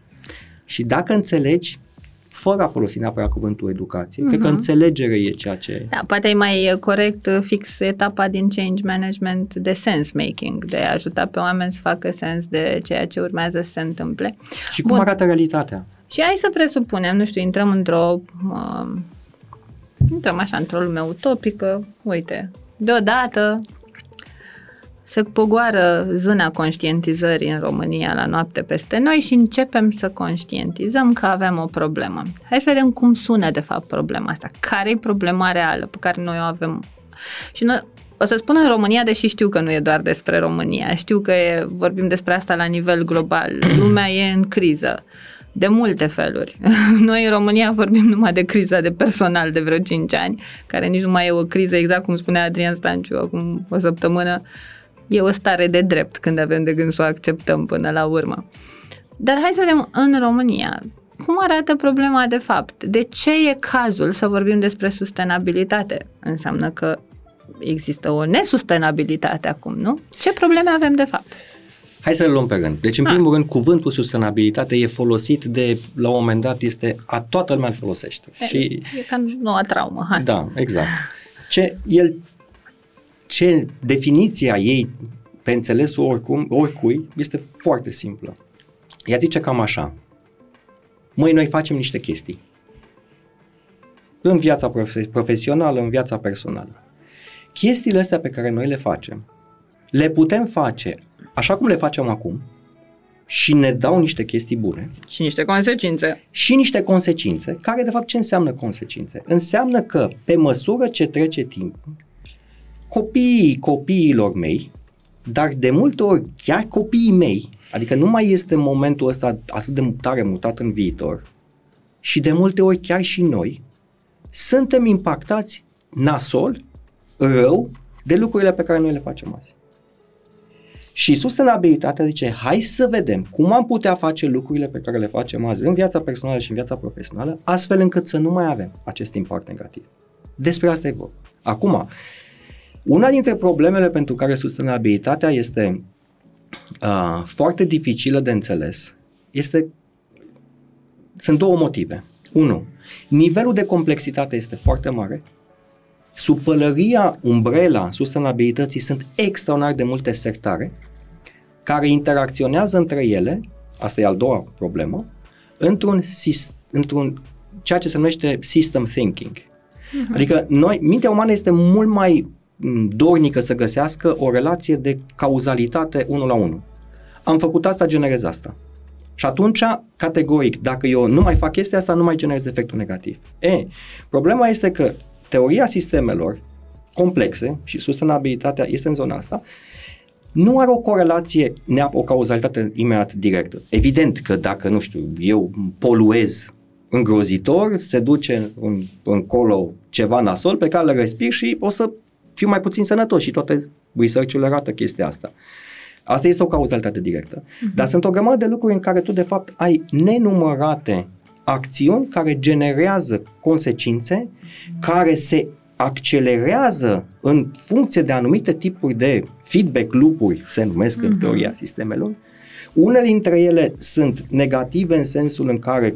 Și dacă înțelegi, fără a folosi neapărat cuvântul educație, mm-hmm. cred că înțelegere e ceea ce... Da, poate e mai corect fix etapa din change management de sense making, de a ajuta pe oameni să facă sens de ceea ce urmează să se întâmple. Și cum Bun. arată realitatea? Și hai să presupunem, nu știu, intrăm într-o... Uh, Intrăm așa într-o lume utopică, uite, deodată se pogoară zâna conștientizării în România la noapte peste noi și începem să conștientizăm că avem o problemă. Hai să vedem cum sună de fapt problema asta, care e problema reală pe care noi o avem. Și noi, o să spun în România, deși știu că nu e doar despre România, știu că e, vorbim despre asta la nivel global, lumea e în criză. De multe feluri. Noi în România vorbim numai de criza de personal de vreo cinci ani, care nici nu mai e o criză, exact cum spunea Adrian Stanciu acum o săptămână. E o stare de drept când avem de gând să o acceptăm până la urmă. Dar hai să vedem în România. Cum arată problema de fapt? De ce e cazul să vorbim despre sustenabilitate? Înseamnă că există o nesustenabilitate acum, nu? Ce probleme avem de fapt? Hai să le luăm pe rând. Deci, în A. primul rând, cuvântul sustenabilitate e folosit de, la un moment dat, este a toată lumea îl folosește. E, și, e ca noua traumă. Hai. Da, exact. Ce, el, ce definiția ei, pe înțelesul oricum, oricui, este foarte simplă. Ea zice cam așa. Măi, noi facem niște chestii. În viața profe- profesională, în viața personală. Chestiile astea pe care noi le facem, le putem face așa cum le facem acum și ne dau niște chestii bune. Și niște consecințe. Și niște consecințe, care de fapt ce înseamnă consecințe? Înseamnă că pe măsură ce trece timpul, copiii copiilor mei, dar de multe ori chiar copiii mei, adică nu mai este momentul ăsta atât de tare mutat în viitor și de multe ori chiar și noi, suntem impactați nasol, rău, de lucrurile pe care noi le facem azi. Și sustenabilitatea zice, hai să vedem cum am putea face lucrurile pe care le facem azi în viața personală și în viața profesională, astfel încât să nu mai avem acest impact negativ. Despre asta e vorba. Acum, una dintre problemele pentru care sustenabilitatea este uh, foarte dificilă de înțeles, este, sunt două motive. Unu, nivelul de complexitate este foarte mare. Sub pălăria, umbrela sustenabilității sunt extraordinar de multe sectare care interacționează între ele, asta e al doua problemă, într-un, într-un ceea ce se numește system thinking. Uh-huh. Adică noi, mintea umană este mult mai dornică să găsească o relație de cauzalitate unul la unul. Am făcut asta, generez asta. Și atunci, categoric, dacă eu nu mai fac chestia asta, nu mai generez efectul negativ. E, problema este că teoria sistemelor complexe și sustenabilitatea este în zona asta, nu are o corelație, o cauzalitate imediat directă. Evident că dacă, nu știu, eu poluez îngrozitor, se duce în, încolo ceva nasol pe care le respir și o să fiu mai puțin sănătos și toate research-urile arată chestia asta. Asta este o cauzalitate directă. Uh-huh. Dar sunt o grămadă de lucruri în care tu, de fapt, ai nenumărate acțiuni care generează consecințe, care se accelerează în funcție de anumite tipuri de feedback loop-uri, se numesc în teoria sistemelor. Unele dintre ele sunt negative în sensul în care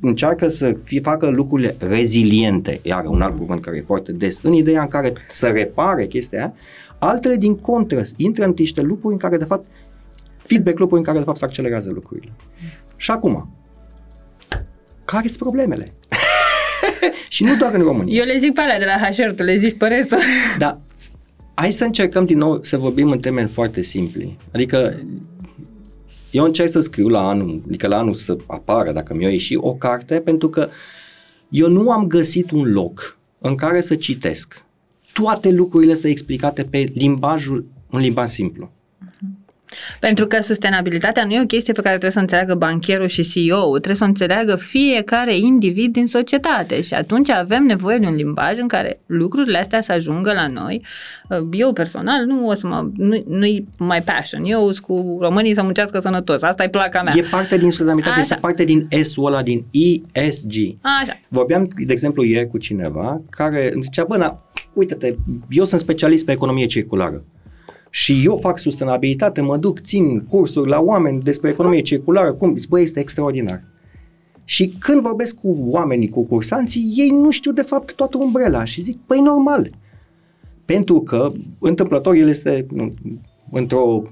încearcă să fie, facă lucrurile reziliente, iar un alt cuvânt care e foarte des, în ideea în care să repare chestia aia. Altele, din contră, intră în niște loop-uri în care, de fapt, feedback loop-uri în care, de fapt, se accelerează lucrurile. Și acum, care sunt problemele? Și nu doar în România. Eu le zic pe alea de la H R, tu le zici pe restul. Da. Hai să încercăm din nou să vorbim în termeni foarte simpli. Adică eu încerc să scriu la anul, adică la anul să apară, dacă mi-o ieși, o carte, pentru că eu nu am găsit un loc în care să citesc toate lucrurile astea explicate pe limbajul, un limbaj simplu. Pentru că sustenabilitatea nu e o chestie pe care trebuie să o înțeleagă bancherul și C E O-ul, trebuie să o înțeleagă fiecare individ din societate și atunci avem nevoie de un limbaj în care lucrurile astea să ajungă la noi. Eu personal nu o să mă, nu, nu-i my passion, eu cu românii să muncească sănătos, asta e placa mea. E parte din sustenabilitate, este parte din S-ul ăla, din E S G. Așa. Vorbeam, de exemplu, ieri cu cineva care îmi zicea, bă, na, uite-te, eu sunt specialist pe economie circulară. Și eu fac sustenabilitate, mă duc, țin cursuri la oameni despre economie circulară, cum, bă, este extraordinar. Și când vorbesc cu oamenii, cu cursanții, ei nu știu de fapt toată umbrela și zic, păi normal. Pentru că, întâmplător, el este nu, într-o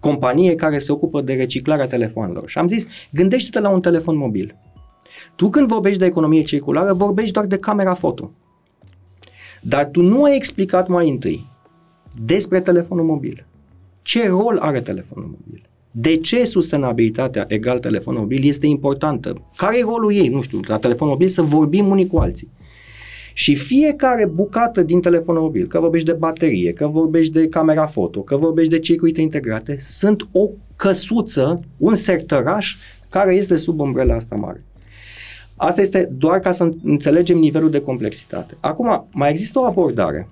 companie care se ocupă de reciclarea telefonelor. Și am zis, gândește-te la un telefon mobil. Tu când vorbești de economie circulară, vorbești doar de camera foto. Dar tu nu ai explicat mai întâi despre telefonul mobil. Ce rol are telefonul mobil? De ce sustenabilitatea egal telefon mobil este importantă? Care e rolul ei? Nu știu, la telefon mobil să vorbim unii cu alții. Și fiecare bucată din telefonul mobil, că vorbești de baterie, că vorbești de camera foto, că vorbești de circuite integrate, sunt o căsuță, un sertăraș care este sub umbrela asta mare. Asta este doar ca să înțelegem nivelul de complexitate. Acum, mai există o abordare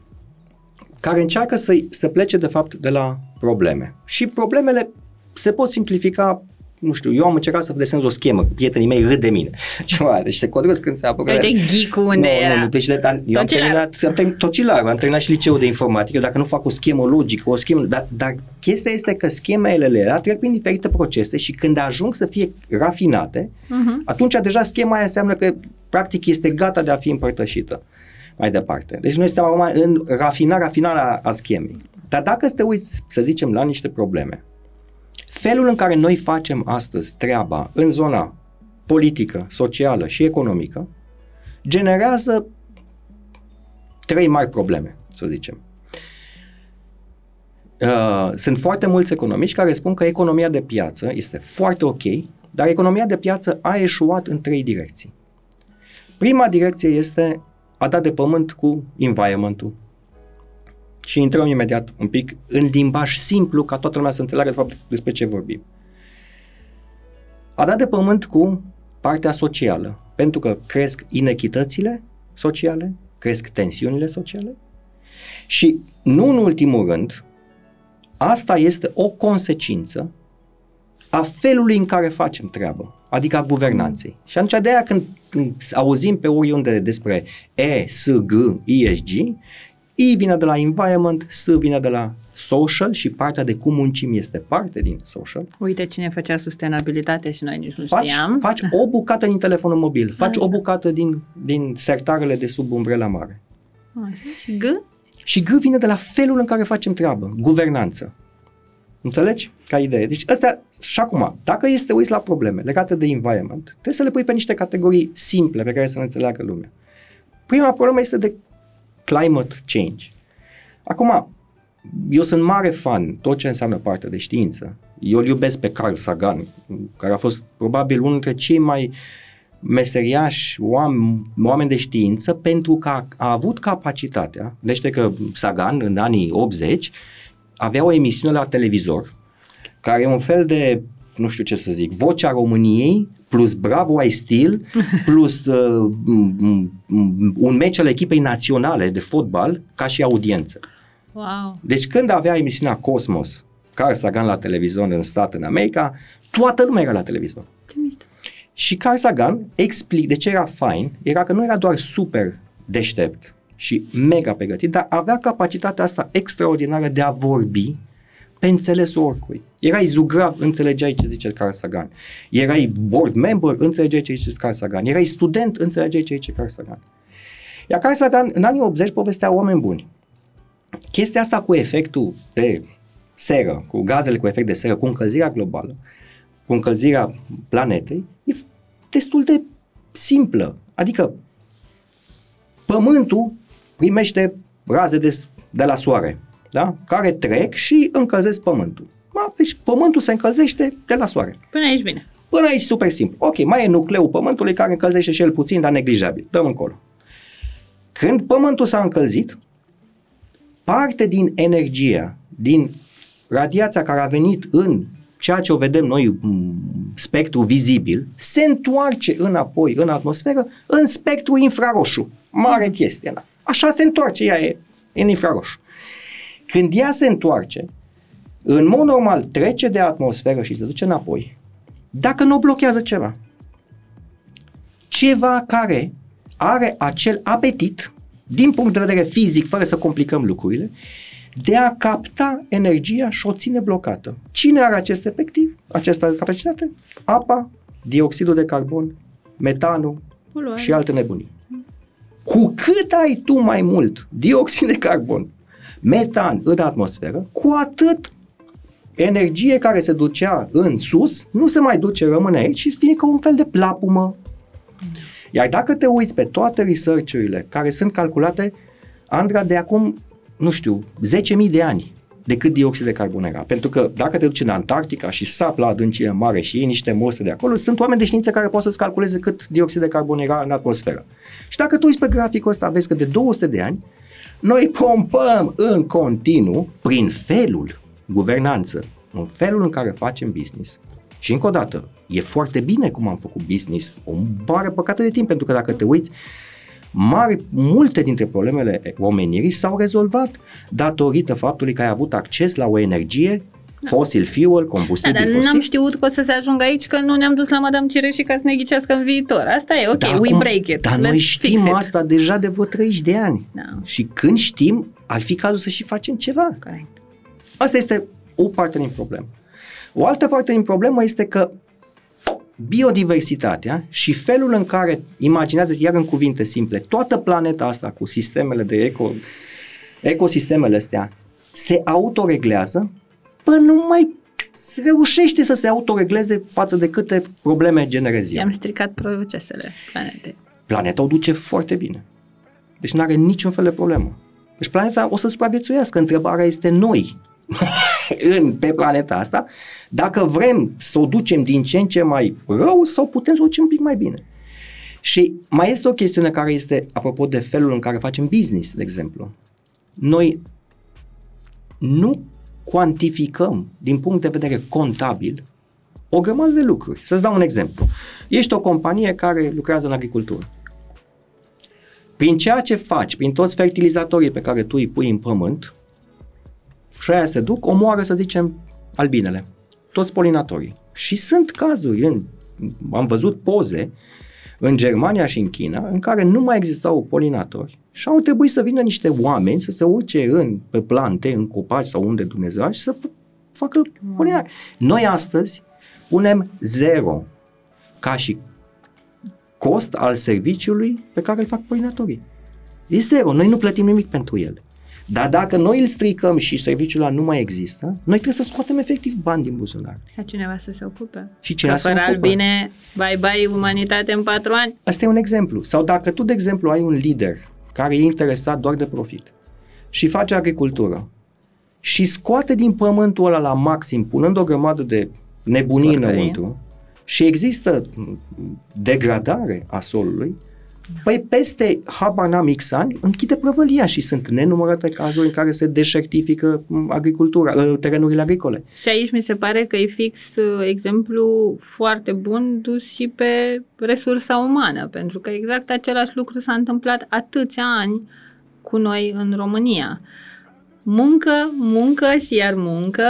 care încearcă să, să plece de fapt de la probleme. Și problemele se pot simplifica nu știu, eu am încercat să desenez o schemă, prietenii mei râd de mine. Ceva, deci te Codruț când se apucă. Uite ghicul unde nu, era. Nu, deci de, an, eu am terminat, am terminat tot cilar, am terminat și liceul de informatică, eu dacă nu fac o schemă logică, o schemă, dar, dar chestia este că schemele trec prin diferite procese și când ajung să fie rafinate, uh-huh. atunci deja schema aia înseamnă că practic este gata de a fi împărtășită mai departe. Deci noi suntem acum în rafinarea finală a schemei. Dar dacă te uiți, să zicem, la niște probleme, felul în care noi facem astăzi treaba în zona politică, socială și economică generează trei mari probleme, să zicem. Sunt foarte mulți economiști care spun că economia de piață este foarte ok, dar economia de piață a eșuat în trei direcții. Prima direcție este a dat de pământ cu environment-ul. Și intrăm imediat un pic în limbaj simplu ca toată lumea să înțeleagă de fapt despre ce vorbim. A dat de pământ cu partea socială, pentru că cresc inechitățile sociale, cresc tensiunile sociale și nu în ultimul rând, asta este o consecință a felului în care facem treabă, adică a guvernanței. Și atunci de aia când auzim pe oriunde despre E S G, E S G, I vine de la environment, S vine de la social și partea de cum muncim este parte din social. Uite cine făcea sustenabilitate și noi nici nu faci, știam. Faci o bucată din telefonul mobil, faci așa. O bucată din, din sertarele de sub umbrela mare. Așa, și G? Și G vine de la felul în care facem treabă, guvernanță. Înțelegi? Ca idee. Deci astea, și acum, dacă este uiți la probleme legate de environment, trebuie să le pui pe niște categorii simple pe care să ne înțeleagă lumea. Prima problemă este de climate change. Acum, eu sunt mare fan tot ce înseamnă partea de știință. Eu îl iubesc pe Carl Sagan, care a fost probabil unul dintre cei mai meseriași oameni, oameni de știință, pentru că a, a avut capacitatea, deci că Sagan în anii optzeci avea o emisiune la televizor, care e un fel de, nu știu ce să zic, vocea României, plus Bravo I Steel, plus uh, un meci al echipei naționale de fotbal, ca și audiență. Wow. Deci când avea emisiunea Cosmos, Carl Sagan la televizor în stat, în America, toată lumea era la televizor. Ce mișto. Și Carl Sagan explic de ce era fain, era că nu era doar super deștept și mega pregătit, dar avea capacitatea asta extraordinară de a vorbi pe înțelesul oricui. Erai zugrav, înțelegeai ce zice Carl Sagan. Erai board member, înțelegeai ce zice Carl Sagan. Erai student, înțelegeai ce zice Carl Sagan. Iar Carl Sagan, în anii optzeci, povestea oameni buni. Chestia asta cu efectul de seră, cu gazele cu efect de seră, cu încălzirea globală, cu încălzirea planetei, e destul de simplă. Adică, Pământul primește raze de, de la soare, da? Care trec și încălzesc Pământul. Deci Pământul se încălzește de la soare. Până aici bine. Până aici super simplu. Ok, mai e nucleul Pământului care încălzește și el puțin, dar neglijabil. Dăm încolo. Când Pământul s-a încălzit, parte din energia, din radiația care a venit în ceea ce o vedem noi, spectrul vizibil, se întoarce înapoi în atmosferă în spectrul infraroșu. Mare chestie. Da? Așa se întoarce, ea e în infraroșu. Când ea se întoarce, în mod normal trece de atmosferă și se duce înapoi, dacă nu blochează ceva. Ceva care are acel apetit, din punct de vedere fizic, fără să complicăm lucrurile, de a capta energia și o ține blocată. Cine are acest efectiv, această capacitate? Apa, dioxidul de carbon, metanul poluare și alte nebunii. Cu cât ai tu mai mult dioxid de carbon, metan în atmosferă, cu atât energie care se ducea în sus nu se mai duce, rămâne aici și vine ca un fel de plapumă. Iar dacă te uiți pe toate research-urile care sunt calculate, Andra, de acum, nu știu, zece mii de ani de cât dioxid de carbon era. Pentru că dacă te duci în Antarctica și sapi la adâncime mare și iei niște mostre de acolo, sunt oameni de știință care pot să-ți calculeze cât dioxid de carbon era în atmosferă. Și dacă tu uiți pe graficul ăsta, vezi că de două sute de ani noi pompăm în continuu prin felul guvernanță, în felul în care facem business. Și încă o dată, e foarte bine cum am făcut business, o mare păcată de timp, pentru că dacă te uiți, mari, multe dintre problemele omenirii s-au rezolvat datorită faptului că ai avut acces la o energie fossil fuel, combustibil da, dar fosil. Dar n-am știut că o să se ajungă aici, că nu ne-am dus la Madame Cireș ca să ne ghicească în viitor. Asta e, ok, da, we cum, break it. Dar noi știm asta deja de vreo treizeci de ani. Da. Și când știm, ar fi cazul să și facem ceva. Corect. Asta este o parte din problemă. O altă parte din problemă este că biodiversitatea și felul în care, imaginează-ți iar în cuvinte simple, toată planeta asta cu sistemele de eco, ecosistemele astea se autoreglează până nu mai reușește să se autoregleze față de câte probleme generezi. I-am stricat procesele planetei. Planeta o duce foarte bine. Deci nu are niciun fel de problemă. Deci planeta o să supraviețuiască. Întrebarea este noi în, pe planeta asta, dacă vrem să o ducem din ce în ce mai rău sau putem să o ducem un pic mai bine. Și mai este o chestiune care este, apropo de felul în care facem business, de exemplu. Noi nu cuantificăm, din punct de vedere contabil, o grămadă de lucruri. Să-ți dau un exemplu. Ești o companie care lucrează în agricultură. Prin ceea ce faci, prin toți fertilizatorii pe care tu îi pui în pământ, și aia se duc, omoară, să zicem, albinele, toți polinatorii. Și sunt cazuri, în, am văzut poze în Germania și în China, în care nu mai existau polinatori și au trebuit să vină niște oameni să se urce în, pe plante, în copaci sau unde Dumnezeu și să f- facă polinari. Noi astăzi punem zero ca și cost al serviciului pe care îl fac polinatorii. E zero, noi nu plătim nimic pentru el. Dar dacă noi îl stricăm și serviciul ăla nu mai există, noi trebuie să scoatem efectiv bani din buzunar. Ca cineva să se ocupe. Și cineva să se ocupe. Albine, bye-bye, umanitate în patru ani. Asta e un exemplu. Sau dacă tu, de exemplu, ai un lider care e interesat doar de profit și face agricultură și scoate din pământul ăla la maxim, punând o grămadă de nebunii înăuntru și există degradare a solului, păi peste Habana-Mix ani închide prăvălia și sunt nenumărate cazuri în care se deșertifică agricultura, terenurile agricole. Și aici mi se pare că e fix exemplu foarte bun dus și pe resursa umană, pentru că exact același lucru s-a întâmplat atâția ani cu noi în România. Muncă, muncă și iar muncă,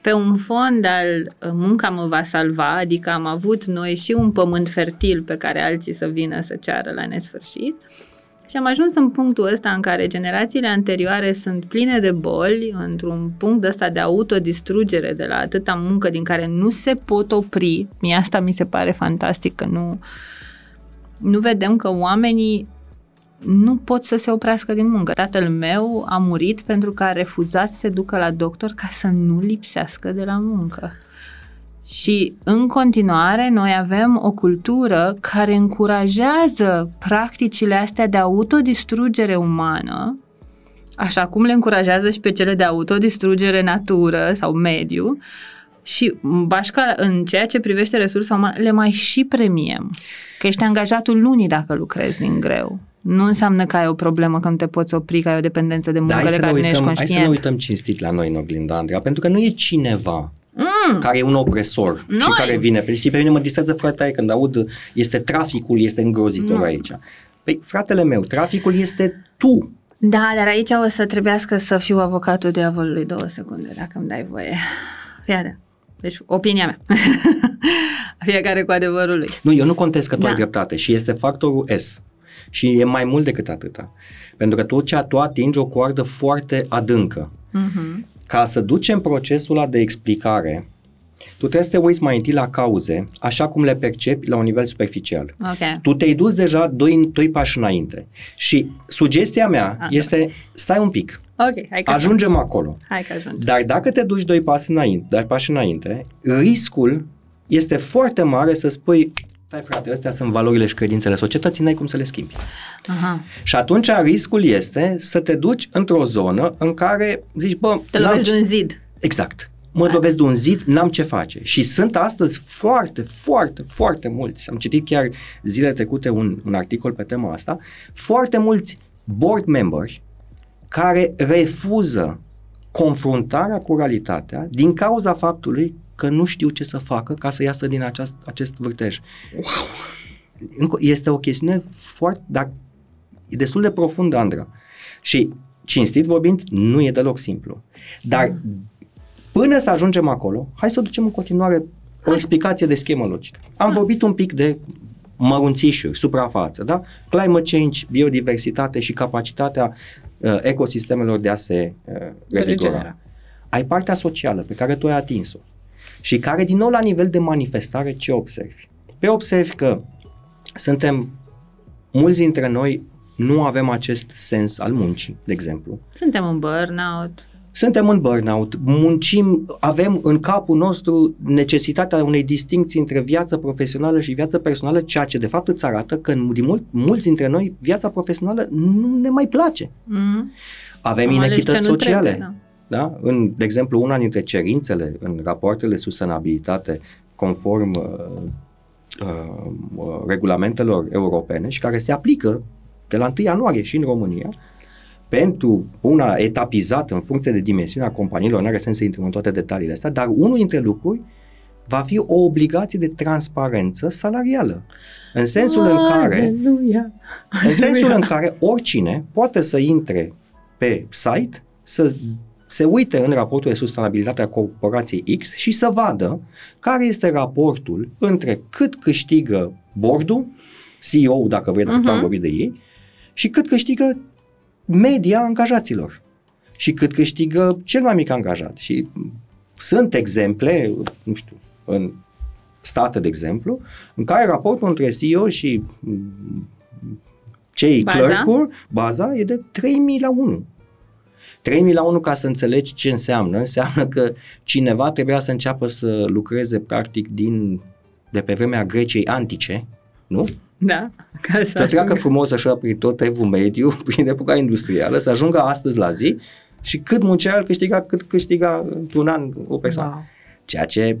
pe un fond al munca mă va salva, adică am avut noi și un pământ fertil pe care alții să vină să ceară la nesfârșit și am ajuns în punctul ăsta în care generațiile anterioare sunt pline de boli, într-un punct ăsta de autodistrugere de la atâta muncă din care nu se pot opri. Mie asta mi se pare fantastic, că nu, nu vedem că oamenii nu pot să se oprească din muncă. Tatăl meu a murit pentru că a refuzat să se ducă la doctor ca să nu lipsească de la muncă. Și în continuare noi avem o cultură care încurajează practicile astea de autodistrugere umană, așa cum le încurajează și pe cele de autodistrugere natură sau mediu, și bașca, în ceea ce privește resursa umană, le mai și premiem. Că ești angajatul lunii dacă lucrezi din greu. Nu înseamnă că ai o problemă, că nu te poți opri, că ai o dependență de muncă, da, de care nu ești conștient. Hai să ne uităm cinstit la noi în oglinda, Andra, pentru că nu e cineva mm. care e un opresor noi. și care vine. Pe, știi, pe mine mă distrează frate când aud este traficul, este îngrozitor no. aici. Păi, fratele meu, traficul este tu. Da, dar aici o să trebuiască să fiu avocatul diavolului două secunde, dacă îmi dai voie. Fiadă. Deci, opinia mea. Fiecare cu adevărul lui. Nu, eu nu contest că tu da. ai dreptate și este factorul S. Și e mai mult decât atâta. Pentru că tu, tu atingi o coardă foarte adâncă. Uh-huh. Ca să ducem procesul ăla de explicare, tu trebuie să te uiți mai întâi la cauze, așa cum le percepi la un nivel superficial. Okay. Tu te-ai dus deja doi, doi pași înainte. Și sugestia mea ah, este, stai un pic, okay, hai că ajungem hai. acolo. Hai că ajunge. Dar dacă te duci doi pași înainte, doi pași înainte, riscul este foarte mare să spui... Stai frate, astea sunt valorile și credințele societății, n-ai cum să le schimbi. Aha. Și atunci riscul este să te duci într-o zonă în care zici, bă... Te lovești de un zid. Exact. Mă lovesc de un zid, n-am ce face. Și sunt astăzi foarte, foarte, foarte mulți, am citit chiar zilele trecute un, un articol pe tema asta, foarte mulți board members care refuză confruntarea cu realitatea din cauza faptului că nu știu ce să facă ca să iasă din aceast, acest vârtej. Wow. Este o chestiune foarte, dar e destul de profundă, Andra. Și, cinstit vorbind, nu e deloc simplu. Dar Până să ajungem acolo, hai să ducem în continuare o explicație de schemă logică. Am vorbit un pic de mărunțișuri, suprafață, da? Climate change, biodiversitate și capacitatea uh, ecosistemelor de a se uh, revigora. Ai partea socială pe care tu ai atins-o și care, din nou, la nivel de manifestare, ce observi? Pe observi că suntem, mulți dintre noi nu avem acest sens al muncii, de exemplu. Suntem în burnout. Suntem în burnout, muncim, avem în capul nostru necesitatea unei distincții între viața profesională și viața personală, ceea ce de fapt îți arată că din mult, mulți dintre noi viața profesională nu ne mai place. Mm. Avem Am inechități sociale. Trebuie, da? Da? În, de exemplu, una dintre cerințele în rapoartele sustenabilitate conform uh, uh, regulamentelor europene și care se aplică de la întâi ianuarie și în România, pentru una etapizată în funcție de dimensiunea companiilor, nu are sens să intrăm în toate detaliile astea, dar unul dintre lucruri va fi o obligație de transparență salarială. În sensul Aleluia. în care Aleluia. în sensul în care oricine poate să intre pe site, să se uite în raportul de sustenabilitate a corporației X și să vadă care este raportul între cât câștigă board-ul, C E O-ul, dacă vrei, dacă uh-huh. am vorbit de ei, și cât câștigă media angajaților și cât câștigă cel mai mic angajat. Și sunt exemple, nu știu, în state, de exemplu, în care raportul între C E O și cei clercuri, baza, e de trei mii la unu. trei mii la unu, ca să înțelegi ce înseamnă, înseamnă că cineva trebuia să înceapă să lucreze practic din, de pe vremea Greciei antice, nu? Da, ca să, să treacă frumos așa prin tot evul mediu, prin epoca industrială, să ajungă astăzi la zi și cât muncea el câștiga, cât câștiga într-un an o persoană. Wow. Ceea ce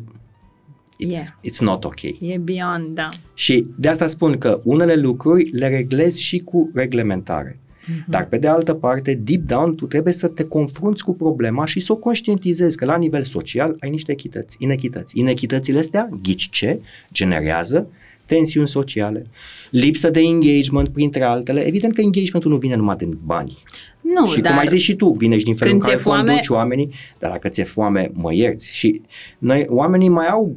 it's, yeah. it's not ok. E beyond, da. Și de asta spun că unele lucruri le reglezi și cu reglementare. Mm-hmm. Dar pe de altă parte, deep down, tu trebuie să te confrunți cu problema și să o conștientizezi că la nivel social ai niște echități, inechități. Inechitățile astea, ghici ce, generează tensiuni sociale, lipsă de engagement, printre altele. Evident că engagementul nu vine numai din bani. Nu, și dar cum ai zis și tu, vine și din felul în care foame... conduci oamenii, dar dacă ți-e foame, mă ierți. Și noi, oamenii mai au,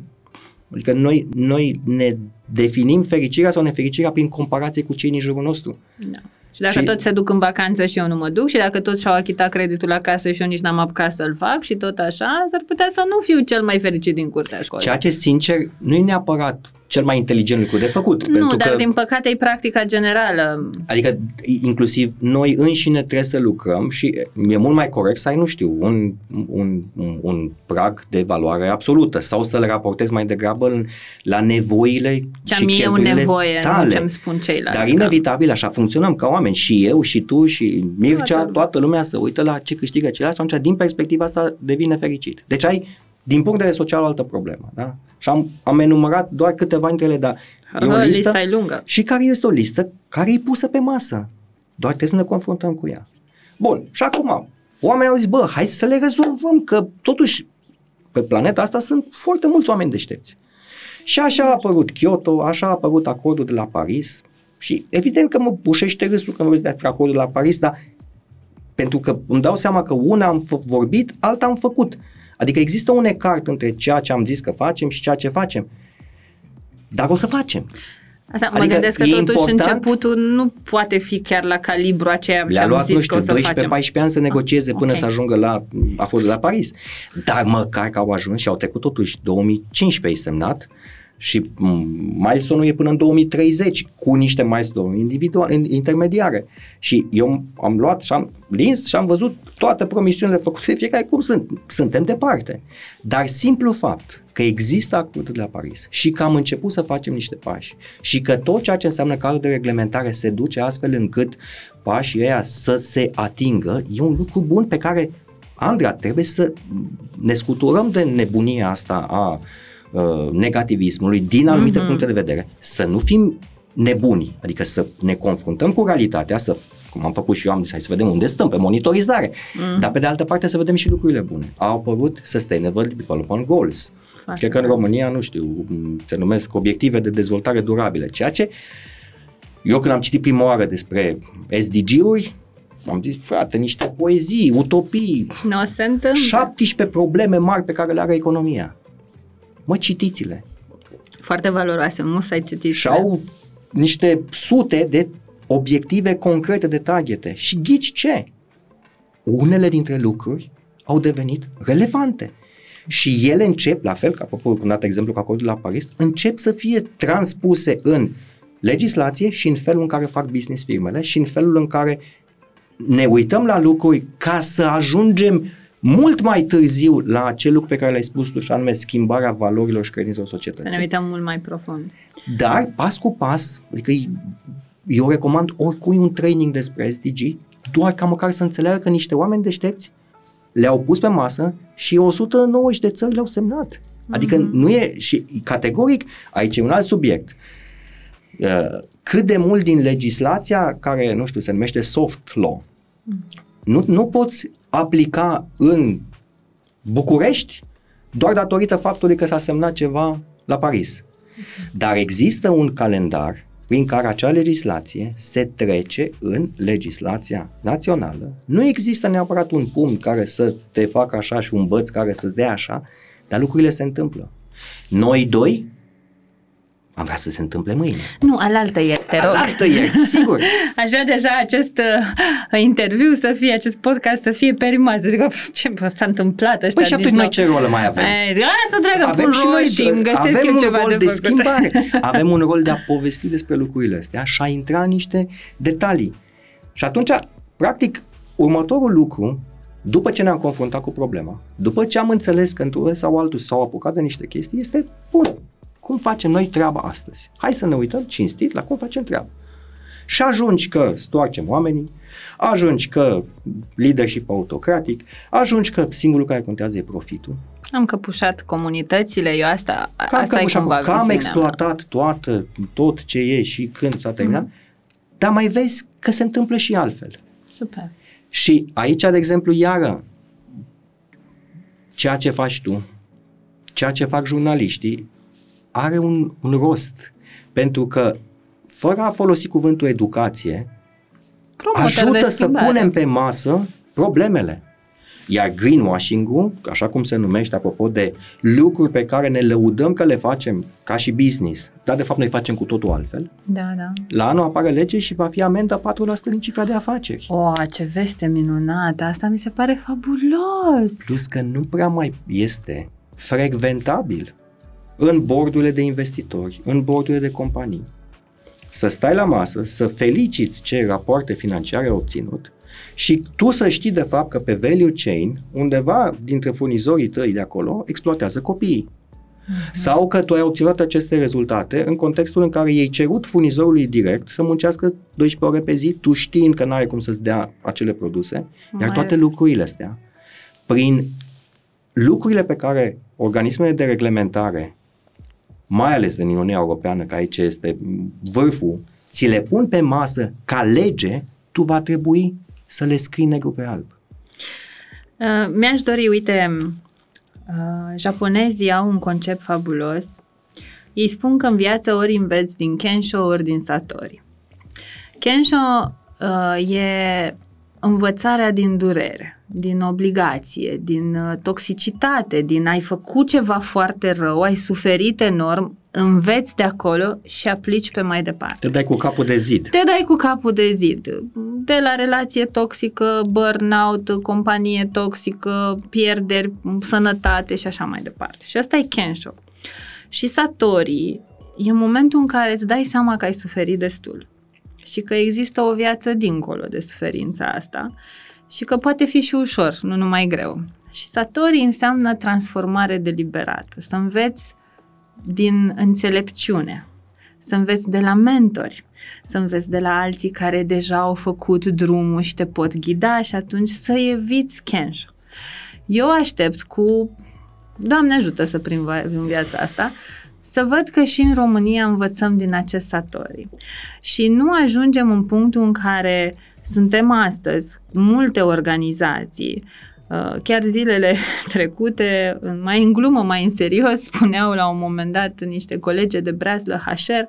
adică noi, noi ne definim fericirea sau nefericirea prin comparație cu cei din jurul nostru. Da. Și dacă și... toți se duc în vacanță și eu nu mă duc și dacă toți și-au achitat creditul la casă și eu nici n-am apucat să-l fac și tot așa, s-ar putea să nu fiu cel mai fericit din curtea școlii. Ceea ce, sincer, nu e neapărat cel mai inteligent lucru de făcut. Nu, pentru dar că, din păcate, e practica generală. Adică, inclusiv, noi înșine trebuie să lucrăm și e mult mai corect să ai, nu știu, un, un, un, un prag de valoare absolută sau să-l raportezi mai degrabă la nevoile ce și cheltuielile nevoie, tale. Nu ce-mi spun ceilalți. Dar inevitabil, așa funcționăm ca oameni. Și eu, și tu, și Mircea, toată, toată lumea se uită la ce câștigă ceilalți și atunci, din perspectiva asta, devine fericit. Deci ai din punct de vedere social, o altă problemă. Da? Și am, am enumerat doar câteva dintre ele, dar e o listă lungă. Și care este o listă care e pusă pe masă. Doar trebuie să ne confruntăm cu ea. Bun, și acum, oamenii au zis, bă, hai să le rezolvăm, că totuși pe planeta asta sunt foarte mulți oameni deștepți. Și așa a apărut Kyoto, așa a apărut acordul de la Paris și evident că mă bușește râsul când vorbesc despre acordul de la Paris, dar pentru că îmi dau seama că una am f- vorbit, alta am făcut. Adică există un ecart între ceea ce am zis că facem și ceea ce facem. Dar o să facem. Asta, adică mă gândesc că totuși începutul nu poate fi chiar la calibru aceea ce am zis că o să facem. Le-a luat, nu știu, doisprezece paisprezece ani să negocieze ah, până okay. să ajungă la acordul la Paris. Dar măcar că au ajuns și au trecut totuși două mii cincisprezece semnat și milestone-ul e până în două mii treizeci cu niște milestone individuale, intermediare. Și eu am luat și am lins și am văzut toate promisiunile făcute, fiecare cum sunt. Suntem departe. Dar simplu fapt că există acordul de la Paris și că am început să facem niște pași și că tot ceea ce înseamnă cadrul de reglementare se duce astfel încât pașii ăia să se atingă, e un lucru bun pe care, Andra, trebuie să ne scuturăm de nebunia asta a negativismului din anumite mm-hmm. puncte de vedere, să nu fim nebuni, adică să ne confruntăm cu realitatea, să, cum am făcut și eu, am zis, hai să vedem unde stăm pe monitorizare, mm-hmm. dar pe de altă parte să vedem și lucrurile bune. Au apărut Sustainable Development Goals. Așa. Cred că în România, nu știu, se numesc obiective de dezvoltare durabile, ceea ce eu când am citit prima oară despre S D G-uri, am zis, frate, niște poezii, utopii, no, șaptesprezece probleme mari pe care le are economia. Mă, citiți-le. Foarte valoroase, musai citiți. Și au niște sute de obiective concrete, de targete. Și ghici ce? Unele dintre lucruri au devenit relevante. Și ele încep, la fel, ca apropo, un dat exemplu cu acordul la Paris, încep să fie transpuse în legislație și în felul în care fac business firmele și în felul în care ne uităm la lucruri ca să ajungem mult mai târziu la acel lucru pe care l-ai spus tu, și anume schimbarea valorilor și credințelor societății. Să ne uităm mult mai profund. Dar pas cu pas, adică eu recomand oricui un training despre S D G, doar ca măcar să înțeleagă că niște oameni deștepți le-au pus pe masă și o sută nouăzeci de țări le-au semnat. Adică mm-hmm. nu e, și categoric, aici e un alt subiect. Cât de mult din legislația care, nu știu, se numește soft law, mm-hmm. nu, nu poți aplica în București doar datorită faptului că s-a semnat ceva la Paris. Dar există un calendar prin care acea legislație se trece în legislația națională. Nu există neapărat un punct care să te facă așa și un băț care să-ți dea așa, dar lucrurile se întâmplă. Noi doi am vrea să se întâmple mâine. Nu, alaltă ieri, te rog. Alaltă ieri, sigur. Aș vrea deja acest uh, interviu să fie, acest podcast să fie perimat. Să zic, ce s-a întâmplat ăștia? Păi și atunci noi ce rolă mai avem? Lasă, dragă, avem pun rol și îmi găsesc eu ceva de, de schimbare. Avem un rol de a povesti despre lucrurile astea și a intra în niște detalii. Și atunci, practic, următorul lucru, după ce ne-am confruntat cu problema, după ce am înțeles că într-un sau altul s-au apucat de niște chestii, este bun. Cum facem noi treaba astăzi? Hai să ne uităm cinstit la cum facem treaba. Și ajungi că stoarcem oamenii, ajungi că leadership autocratic, ajungi că singurul care contează e profitul. Am căpușat comunitățile, eu asta, cam asta e cumva viziunea. Am exploatat toată, tot ce e și când s-a terminat, mm-hmm. dar mai vezi că se întâmplă și altfel. Super. Și aici, de exemplu, iară, ceea ce faci tu, ceea ce fac jurnaliștii, are un, un rost, pentru că fără a folosi cuvântul educație, ajută să punem pe masă problemele. Iar greenwashing-ul, așa cum se numește, apropo de lucruri pe care ne lăudăm că le facem ca și business, dar de fapt noi facem cu totul altfel, da, da. La anul apare lege și va fi amendă patru la sută din cifra de afaceri. O, ce veste minunată, asta mi se pare fabulos! Plus că nu prea mai este frecventabil în bordurile de investitori, în bordurile de companii. Să stai la masă, să feliciți ce rapoarte financiare ai obținut și tu să știi de fapt că pe value chain, undeva dintre furnizorii tăi de acolo, exploatează copiii. Uh-huh. Sau că tu ai obținut aceste rezultate în contextul în care i-ai cerut furnizorului direct să muncească douăsprezece ore pe zi, tu știind că n-ai cum să-ți dea acele produse, iar toate lucrurile astea, prin lucrurile pe care organismele de reglementare, mai ales din Uniunea Europeană, că aici este vârful, ți le pun pe masă ca lege, tu va trebui să le scrii negru pe alb. Uh, mi-aș dori, uite, uh, japonezii au un concept fabulos. Ei spun că în viață ori înveți din Kensho, ori din Satori. Kensho uh, e învățarea din durere, din obligație, din toxicitate, din ai făcut ceva foarte rău, ai suferit enorm, înveți de acolo și aplici pe mai departe. Te dai cu capul de zid. Te dai cu capul de zid. De la relație toxică, burnout, companie toxică, pierderi, sănătate și așa mai departe. Și asta e Kensho. Și Satori e momentul în care îți dai seama că ai suferit destul și că există o viață dincolo de suferința asta și că poate fi și ușor, nu numai greu. Și Satori înseamnă transformare deliberată, să înveți din înțelepciune, să înveți de la mentori, să înveți de la alții care deja au făcut drumul și te pot ghida și atunci să eviți Kensho. Eu aștept cu, Doamne ajută să prind în viața asta, să văd că și în România învățăm din acest Satori și nu ajungem în punctul în care suntem astăzi multe organizații, chiar zilele trecute, mai în glumă, mai în serios, spuneau la un moment dat niște colege de breaslă H R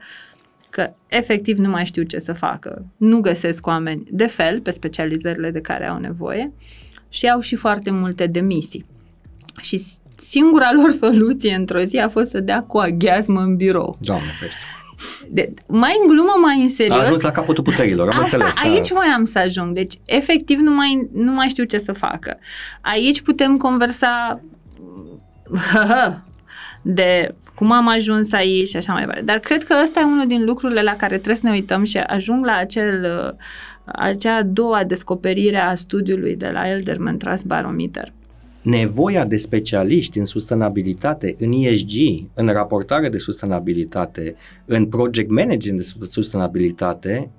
că efectiv nu mai știu ce să facă. Nu găsesc oameni de fel pe specializările de care au nevoie și au și foarte multe demisii. Și singura lor soluție într-o zi a fost să dea cu aghiazmă în birou. Doamne ferește! De, mai în glumă, mai în serios. A ajuns la capătul puterilor, am asta, înțeles. Aici voiam să ajung, deci efectiv nu mai, nu mai știu ce să facă. Aici putem conversa de cum am ajuns aici și așa mai departe. Dar cred că ăsta e unul din lucrurile la care trebuie să ne uităm și ajung la acel, acea a doua descoperire a studiului de la Edelman Trust Barometer. Nevoia de specialiști în sustenabilitate, în E S G, în raportare de sustenabilitate, în project management de sustenabilitate,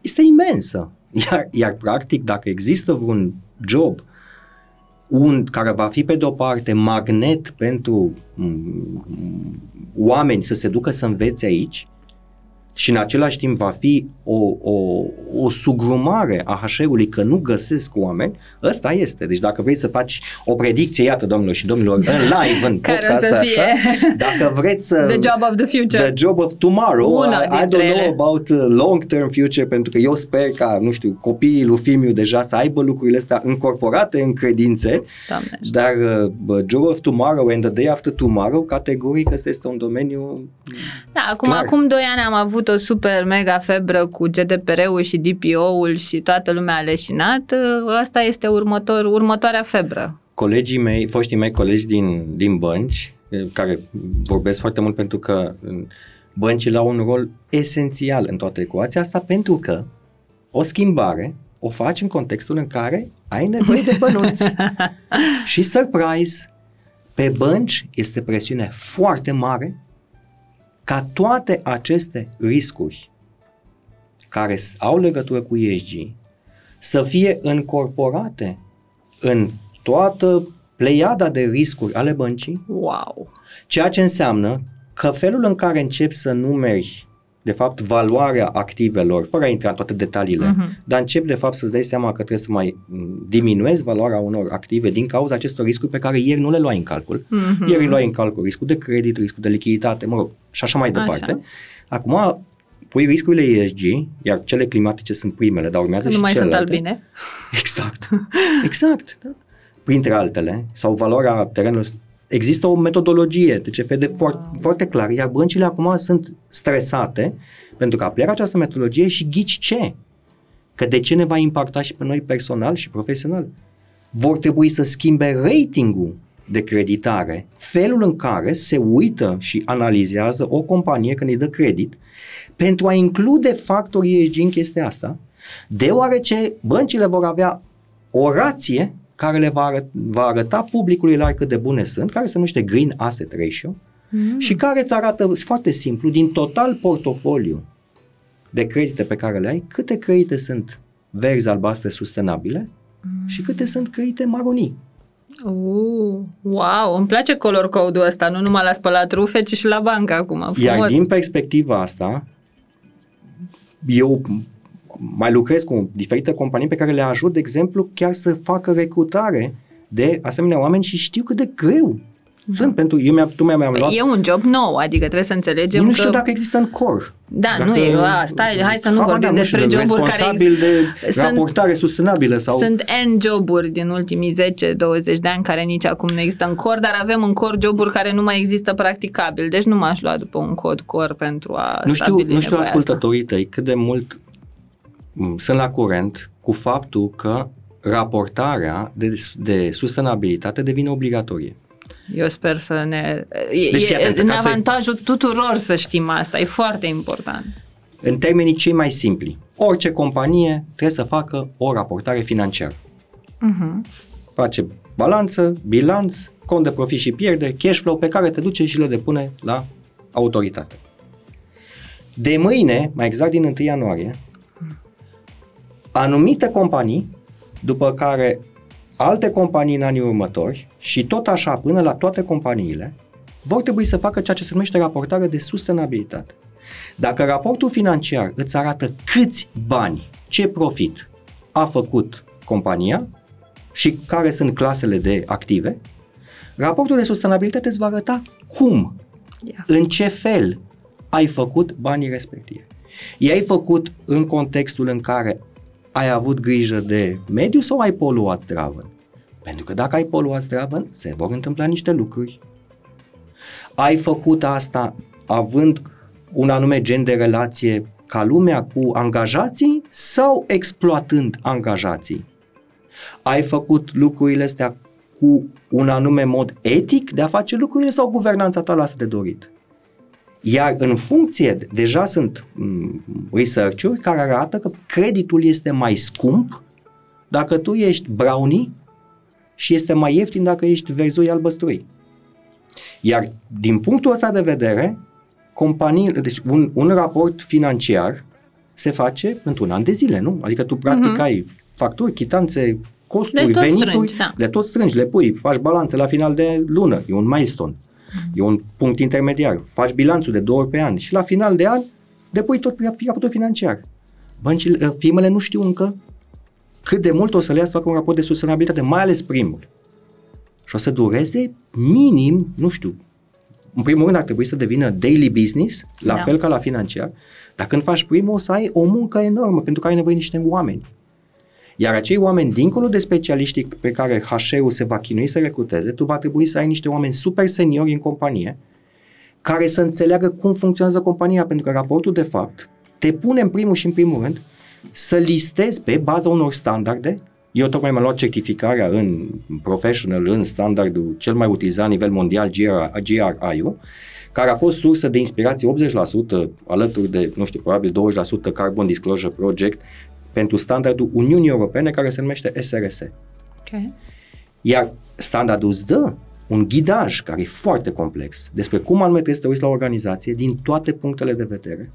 este imensă. Iar, iar practic, dacă există vreun job un, care va fi, pe de-o parte, magnet pentru m- oameni să se ducă să învețe aici și, în același timp, va fi o, o, o sugrumare a H R-ului că nu găsesc oameni, ăsta este. Deci dacă vrei să faci o predicție, iată, domnilor și domnilor, în live, în podcast, așa, dacă vreți să... The job of the future. The job of tomorrow. I, I don't ele. know about long-term future, pentru că eu sper ca, nu știu, copiii lui Fimiu deja să aibă lucrurile astea încorporate în credințe, Doamne, dar uh, job of tomorrow and the day after tomorrow, categoric, ăsta este un domeniu... Da, acum, acum doi ani am avut o super mega febră cu G D P R-ul și D P O-ul și toată lumea a leșinat, asta este următor, următoarea febră. Colegii mei, foștii mei colegi din, din bănci, care vorbesc foarte mult pentru că băncile au un rol esențial în toată ecuația asta, pentru că o schimbare o faci în contextul în care ai nevoie de bănuți. Și surprise, pe bănci este presiune foarte mare ca toate aceste riscuri care au legătură cu E S G să fie încorporate în toată pleiada de riscuri ale băncii. Wow! Ceea ce înseamnă că felul în care începi să numeri, de fapt, valoarea activelor, fără a intra în toate detaliile, uh-huh. dar începi, de fapt, să-ți dai seama că trebuie să mai diminuezi valoarea unor active din cauza acestor riscuri pe care ieri nu le luai în calcul. Uh-huh. Ieri luai în calcul riscul de credit, riscul de lichiditate, mă rog, și așa mai departe. Așa. Acum pui riscurile E S G, iar cele climatice sunt primele, dar urmează nu și celelalte. Nu mai sunt albine. Exact, exact. Da. Printre altele, sau valoarea terenului. Există o metodologie, deci F D foarte, foarte clar, iar băncile acum sunt stresate pentru că aplică această metodologie și ghici ce? Că de ce ne va impacta și pe noi personal și profesional? Vor trebui să schimbe ratingul de creditare, felul în care se uită și analizează o companie când îi dă credit, pentru a include factorii E S G în chestia asta, deoarece băncile vor avea o rație care le va, arăt, va arăta publicului larg cât de bune sunt, care se numește Green Asset Ratio mm. și care îți arată foarte simplu, din total portofoliu de credite pe care le ai, câte credite sunt verzi, albastre, sustenabile mm. și câte sunt credite maronii. Uh, wow, îmi place color code-ul ăsta, nu numai la spălat rufe, ci și la bancă acum. Frumos. Iar din perspectiva asta, eu... mai lucrez cu diferite companii pe care le ajut, de exemplu, chiar să facă recrutare de asemenea oameni și știu cât de greu da. sunt pentru... Eu mi-a, tu mi-a, mi-am păi luat... E un job nou, adică trebuie să înțelegem nu că... Nu știu dacă există în core. Da, dacă, nu e... A, stai, hai să nu vorbim despre joburi care... Responsabil de raportare sunt, sustenabilă sau... Sunt N joburi din ultimii zece douăzeci de ani care nici acum nu există în core, dar avem în core joburi care nu mai există practicabil. Deci nu m-aș lua după un cod core pentru a nu știu, Nu știu ascultătorii tăi cât de mult... sunt la curent cu faptul că raportarea de, de sustenabilitate devine obligatorie. Eu sper să ne... E, deci, e în avantajul să... tuturor să știm asta, e foarte important. În termenii cei mai simpli, orice companie trebuie să facă o raportare financiară. Uh-huh. Face balanță, bilanț, cont de profit și pierde, cash flow pe care te duce și le depune la autoritate. De mâine, mai exact din întâi ianuarie, anumite companii, după care alte companii în anii următori și tot așa până la toate companiile, vor trebui să facă ceea ce se numește raportare de sustenabilitate. Dacă raportul financiar îți arată câți bani, ce profit a făcut compania și care sunt clasele de active, raportul de sustenabilitate îți va arăta cum, în ce fel, ai făcut banii respectivi. I-ai făcut în contextul în care ai avut grijă de mediu sau ai poluat zdravăn? Pentru că dacă ai poluat zdravăn, se vor întâmpla niște lucruri. Ai făcut asta având un anume gen de relație ca lumea cu angajații sau exploatând angajații? Ai făcut lucrurile astea cu un anume mod etic de a face lucrurile sau guvernanța ta lasă de dorit? Iar în funcție, deja sunt research-uri care arată că creditul este mai scump dacă tu ești brownie și este mai ieftin dacă ești verzui albăstrui. Iar din punctul ăsta de vedere, companii, deci un, un raport financiar se face într-un an de zile, nu? Adică tu practic mm-hmm. ai facturi, chitanțe, costuri, le tot venituri, strângi, da. le tot strângi, le pui, faci balanțe la final de lună, e un milestone. E un punct intermediar. Faci bilanțul de două ori pe an și la final de an depui tot raportul financiar. Băncile, firmele nu știu încă cât de mult o să le ia să facă un raport de sustenabilitate, mai ales primul. Și o să dureze minim, nu știu, în primul rând ar trebui să devină daily business, la da. fel ca la financiar, dar când faci primul o să ai o muncă enormă pentru că ai nevoie de niște oameni. Iar acei oameni, dincolo de specialiștii pe care H R-ul se va chinui să recruteze, tu va trebui să ai niște oameni super seniori în companie care să înțeleagă cum funcționează compania, pentru că raportul, de fapt, te pune în primul și în primul rând să listezi pe baza unor standarde. Eu tocmai mi-am luat certificarea în professional, în standardul cel mai utilizat la nivel mondial, G R I-ul, care a fost sursă de inspirație optzeci la sută alături de, nu știu, probabil douăzeci la sută Carbon Disclosure Project, pentru standardul Uniunii Europene care se numește S R S. Okay. Iar standardul îți dă un ghidaj care e foarte complex despre cum anume trebuie să te uiți la organizație din toate punctele de vedere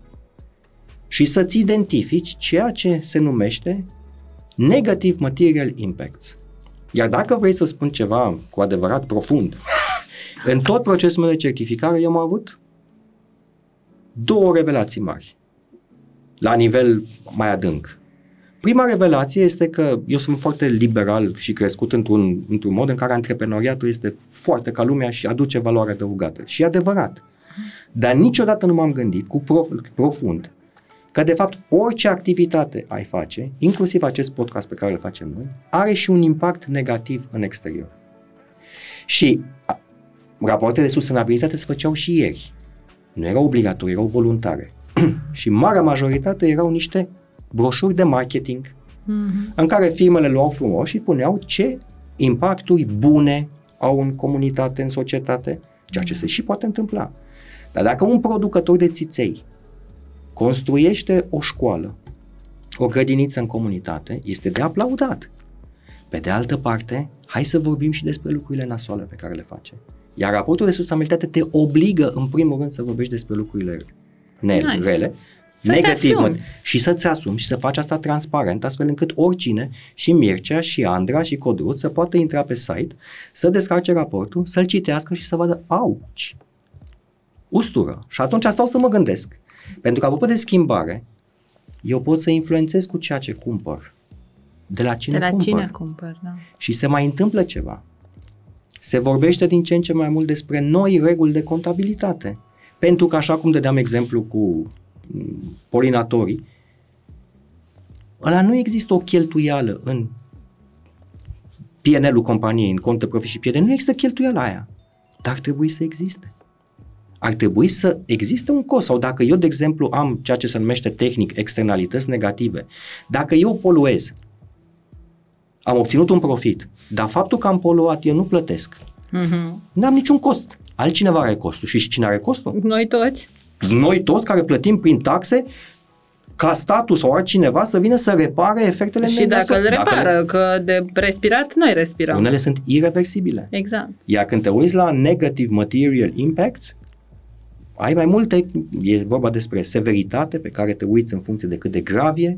și să-ți identifici ceea ce se numește negative material impacts. Iar dacă vrei să spun ceva cu adevărat profund, în tot procesul meu de certificare eu am avut două revelații mari la nivel mai adânc. Prima revelație este că eu sunt foarte liberal și crescut într-un, într-un mod în care antreprenoriatul este foarte ca lumea și aduce valoare adăugată. Și e adevărat. Dar niciodată nu m-am gândit cu prof, profund că de fapt orice activitate ai face, inclusiv acest podcast pe care îl facem noi, are și un impact negativ în exterior. Și rapoartele de sustenabilitate se făceau și ieri. Nu erau obligatorii, erau voluntare. Și marea majoritate erau niște broșuri de marketing, mm-hmm. în care firmele luau frumos și puneau ce impacturi bune au în comunitate, în societate, ceea ce se și poate întâmpla. Dar dacă un producător de țiței construiește o școală, o grădiniță în comunitate, este de aplaudat. Pe de altă parte, hai să vorbim și despre lucrurile nasoale pe care le face. Iar raportul de sustenabilitate te obligă, în primul rând, să vorbești despre lucrurile nice. rele, negativ să și să-ți asumi și să faci asta transparent, astfel încât oricine, și Mircea, și Andra, și Codruț, să poată intra pe site, să descarce raportul, să-l citească și să vadă, auci, ustură. Și atunci stau să mă gândesc. Pentru că, apropo de schimbare, eu pot să influențez cu ceea ce cumpăr. De la cine, de la cumpăr. cine cumpăr. Da. Și se mai întâmplă ceva. Se vorbește din ce în ce mai mult despre noi reguli de contabilitate. Pentru că, așa cum dădeam exemplu cu polinatorii, ăla nu există o cheltuială în P and L-ul companiei, în cont de profit și pierderi, nu există cheltuiala aia, dar ar trebui să existe. Ar trebui să existe un cost, sau dacă eu, de exemplu, am ceea ce se numește tehnic externalități negative, dacă eu poluez, am obținut un profit, dar faptul că am poluat eu nu plătesc, mm-hmm. n-am niciun cost, altcineva are costul. Și cine are costul? Noi toți. Noi toți care plătim prin taxe ca statul sau altcineva să vină să repare efectele negative. Și dacă îl repară, dacă... că de respirat noi respirăm. Unele sunt ireversibile. Exact. Iar când te uiți la negative material impacts, ai mai multe, e vorba despre severitate pe care te uiți în funcție de cât de grav e,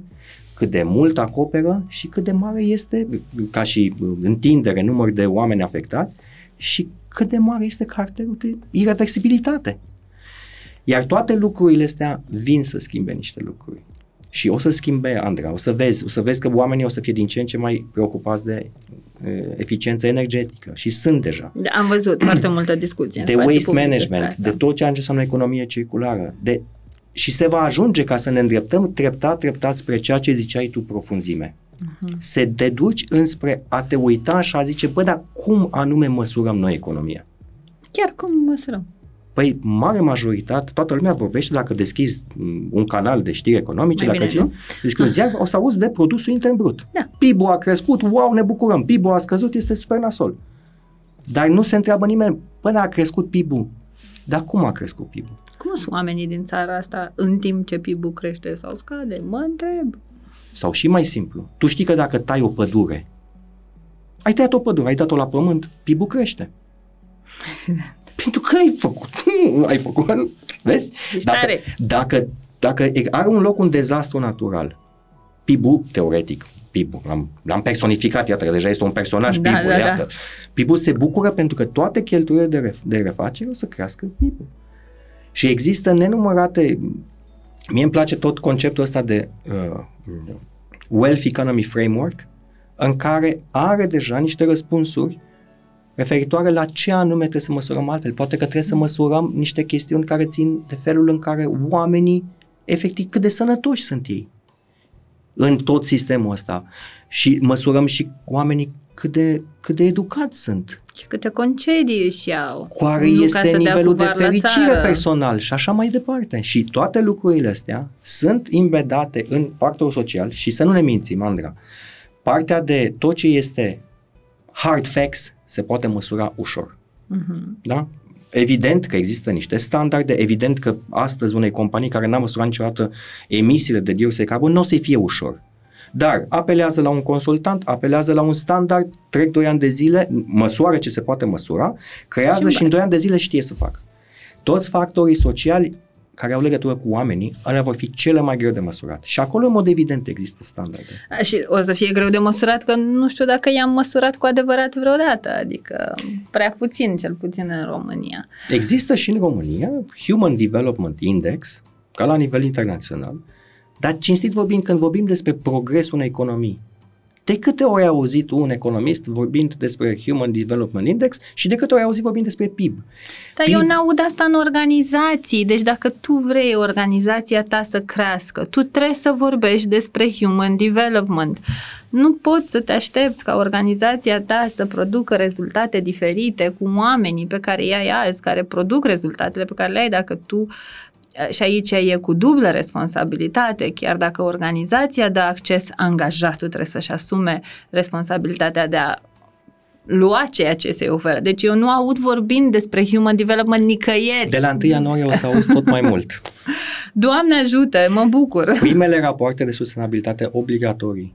cât de mult acoperă și cât de mare este, ca și întindere, număr de oameni afectați și cât de mare este caracterul de ireversibilitate. Iar toate lucrurile astea vin să schimbe niște lucruri. Și o să schimbe, Andra, o să vezi, o să vezi că oamenii o să fie din ce în ce mai preocupați de e, eficiență energetică și sunt deja. Da, am văzut foarte multă discuție. De waste management, de tot ce înseamnă economie circulară, de... și se va ajunge ca să ne îndreptăm treptat, treptat spre ceea ce ziceai tu, profunzime. Uh-huh. Se deduci înspre a te uita așa, zice, bă, dar cum anume măsurăm noi economia? Chiar cum măsurăm? Păi, mare majoritate, toată lumea vorbește, dacă deschizi un canal de știri economice, mai dacă nu, deschizi un ziar, o să auzi de produsul intern brut. Da. P I B-ul a crescut, wow, ne bucurăm, P I B-ul a scăzut, este super nasol. Dar nu se întreabă nimeni, până a crescut P I B-ul, dar cum a crescut P I B-ul? Cum sunt oamenii din țara asta în timp ce P I B-ul crește sau scade? Mă întreb. Sau și mai simplu, tu știi că dacă tai o pădure, ai tăiat o pădure, ai dat-o la pământ, P I B-ul crește. Pentru că ai făcut, nu ai făcut, nu? Vezi? Dacă, dacă, dacă are un loc un dezastru natural, P I B-ul, teoretic, P I B-ul, l-am, l-am personificat, iată, deja este un personaj, da, P I B-ul, da, iată. Da. P I B-ul se bucură pentru că toate cheltuielile de, ref, de refacere o să crească P I B-ul. Și există nenumărate, mie îmi place tot conceptul ăsta de uh, Wealth Economy Framework, în care are deja niște răspunsuri referitoare la ce anume trebuie să măsurăm altfel. Poate că trebuie să măsurăm niște chestiuni care țin de felul în care oamenii, efectiv, cât de sănătoși sunt ei în tot sistemul ăsta. Și măsurăm și oamenii cât de, cât de educați sunt. Și câte concedii își iau. Care este nivelul de fericire personal și așa mai departe. Și toate lucrurile astea sunt imbedate în factorul social și să nu ne mințim, Andra. Partea de tot ce este hard facts se poate măsura ușor. Uh-huh. Da? Evident că există niște standarde, evident că astăzi unei companii care n-a măsurat niciodată emisiile de dioxid de carbon nu o să-i fie ușor. Dar apelează la un consultant, apelează la un standard, trec doi ani de zile, măsoară ce se poate măsura, creează și în doi ani de zile știe să facă. Toți factorii sociali care au legătură cu oamenii, alea vor fi cele mai greu de măsurat. Și acolo, în mod evident, există standarde. Și o să fie greu de măsurat, că nu știu dacă i-am măsurat cu adevărat vreodată, adică prea puțin, cel puțin în România. Există și în România Human Development Index, ca la nivel internațional, dar cinstit vorbind, când vorbim despre progresul unei economii, de câte ori ai auzit un economist vorbind despre Human Development Index și de câte ori ai auzit vorbind despre P I B? Dar P I B... eu n-aud asta în organizații. Deci dacă tu vrei organizația ta să crească, tu trebuie să vorbești despre Human Development. Nu poți să te aștepți ca organizația ta să producă rezultate diferite cu oamenii pe care i-ai azi, care produc rezultatele pe care le-ai dacă tu... Și aici e cu dublă responsabilitate, chiar dacă organizația dă acces, angajatul trebuie să-și asume responsabilitatea de a lua ceea ce se oferă. Deci eu nu aud vorbind despre human development nicăieri. De la întâi ianuarie o să auzi tot mai mult. Doamne ajută, mă bucur! Primele rapoarte de sustenabilitate obligatorii